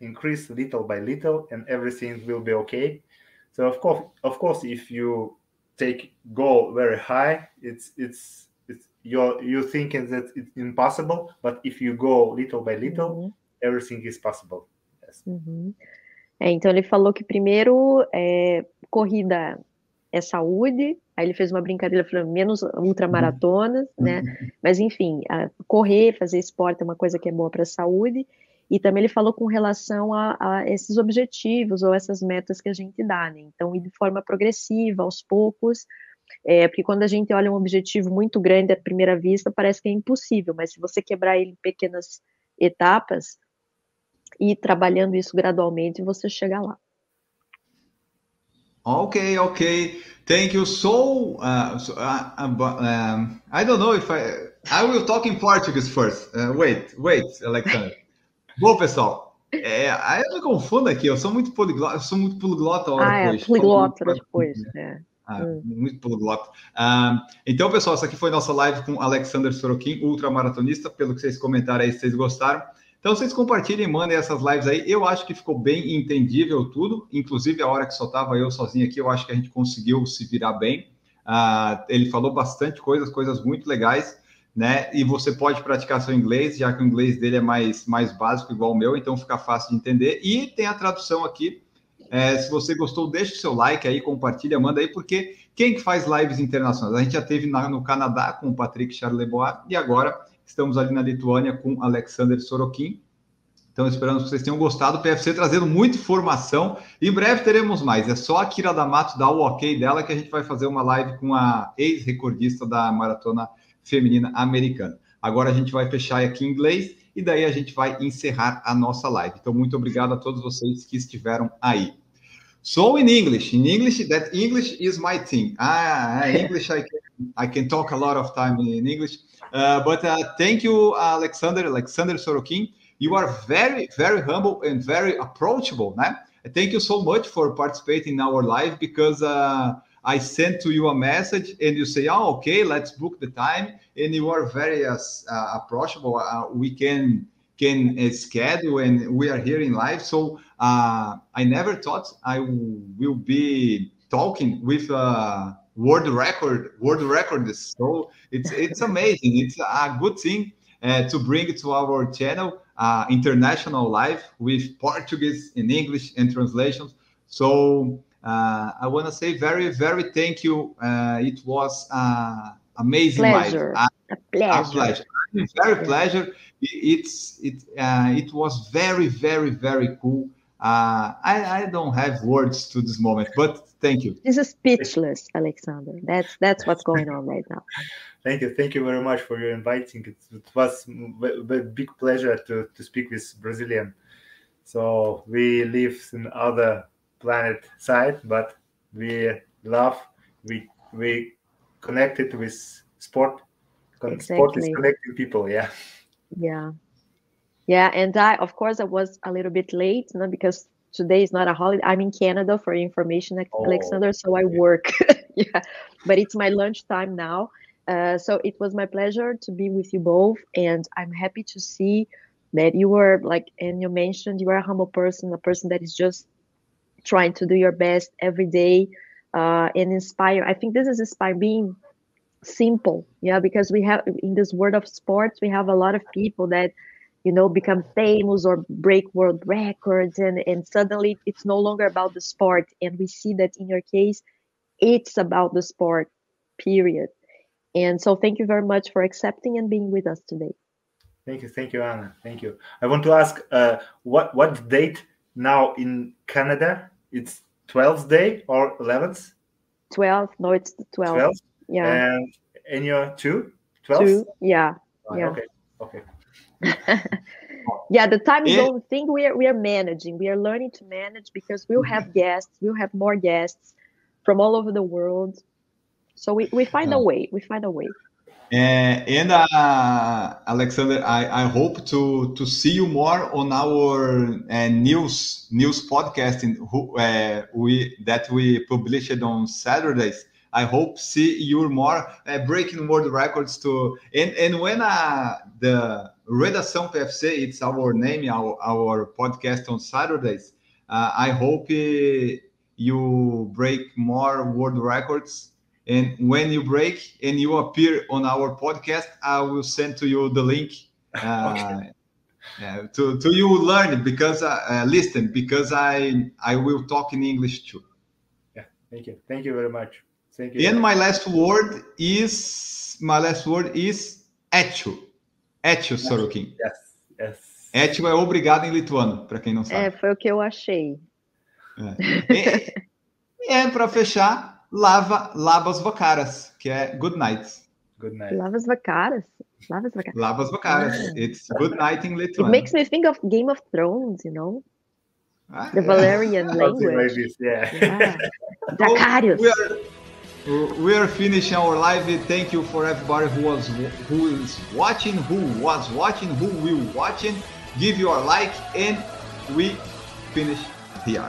increase little by little, and everything will be okay. So of course, if you take goal very high, you're thinking that it's impossible, but if you go little by little, everything is possible. Yes. Então ele falou que primeiro corrida é saúde, aí ele fez uma brincadeira falando menos ultramaratonas, né? Mas enfim, correr, fazer esporte é uma coisa que é boa para a saúde, e também ele falou com relação a esses objetivos ou essas metas que a gente dá, né? Então ir de forma progressiva, aos poucos, porque quando a gente olha um objetivo muito grande à primeira vista, parece que é impossível, mas se você quebrar ele em pequenas etapas e ir trabalhando isso gradualmente, você chega lá. Okay. Thank you. So I don't know if I will talk in Portuguese first. Wait, Alexander. Bom, pessoal, eu me confundo aqui, eu sou muito poliglota. Então, pessoal, essa aqui foi nossa live com Alexander Sorokin, ultramaratonista. Pelo que vocês comentaram aí, vocês gostaram. Então, vocês compartilhem, mandem essas lives aí. Eu acho que ficou bem entendível tudo. Inclusive, a hora que só estava eu sozinho aqui, eu acho que a gente conseguiu se virar bem. Ele falou bastante coisas muito legais, né? E você pode praticar seu inglês, já que o inglês dele é mais básico, igual o meu. Então, fica fácil de entender. E tem a tradução aqui. Se você gostou, deixa o seu like aí, compartilha, manda aí, porque quem que faz lives internacionais? A gente já teve no Canadá com o Patrick Charlebois e agora estamos ali na Lituânia com Alexander Sorokin. Então, esperando que vocês tenham gostado. O PFC trazendo muita informação. Em breve teremos mais. É só a Kira D'Amato dar o ok dela que a gente vai fazer uma live com a ex-recordista da maratona feminina americana. Agora a gente vai fechar aqui em inglês e daí a gente vai encerrar a nossa live. Então, muito obrigado a todos vocês que estiveram aí. So, in English, that English is my thing. English, I can talk a lot of time in English. But thank you, Alexander Sorokin. You are very, very humble and very approachable, né? Thank you so much for participating in our live because I sent to you a message and you say, oh, okay, let's book the time. And you are very approachable. We can schedule, and we are here in live. So I never thought I will be talking with world record. So it's amazing. It's a good thing to bring to our channel international live with Portuguese and English and translations. So I want to say very, very thank you. It was amazing. Pleasure. Life. A pleasure. Very pleasure. It was very, very, very cool. I don't have words to this moment, but thank you. This is speechless, Alexander. That's what's going on right now. Thank you very much for your inviting. It was a big pleasure to speak with Brazilian. So we live in other planet side, but we love, we connected with sport. Exactly. Sport is connecting people. Yeah, and I, of course, I was a little bit late, you know, because today is not a holiday. I'm in Canada for information, Alexander, so I work. Yeah, but it's my lunchtime now. So it was my pleasure to be with you both, and I'm happy to see that you were, like, and you mentioned you are a humble person, a person that is just trying to do your best every day and inspire. I think this is inspiring, being simple, yeah, because we have, in this world of sports, we have a lot of people that, you know, become famous or break world records, and suddenly it's no longer about the sport. And we see that in your case, it's about the sport, period. And so thank you very much for accepting and being with us today. Thank you, Anna. Thank you. I want to ask what date now in Canada? It's 12th day or 11th? 12th. No, it's the 12th. 12th? Yeah. And in your 12th? 2? Yeah. Oh, yeah. Okay. Yeah, the time zone thing we are managing. We are learning to manage, because we'll have guests, we'll have more guests from all over the world. So we find a way. Alexander, I hope to see you more on our news podcasting that we published on Saturdays. I hope see you more breaking world records too. And when the Redação PFC, it's our name, our podcast on Saturdays. I hope you break more world records. And when you break and you appear on our podcast, I will send to you the link to you learn, because listen, because I will talk in English too. Yeah, thank you very much. Thank you. And my last word is etchu. Etchu, Sorokin. Yes. Etchu é obrigado em lituano, para quem não sabe. Foi o que eu achei. Para fechar, lavas vacaras, que é good night. Good night. Lavas vacaras. It's good night in Lituano. It makes me think of Game of Thrones, you know? The Valerian language. Yeah. Dakarius. We are finishing our live. Thank you for everybody who was watching, who will watching. Give your like, and we finish here.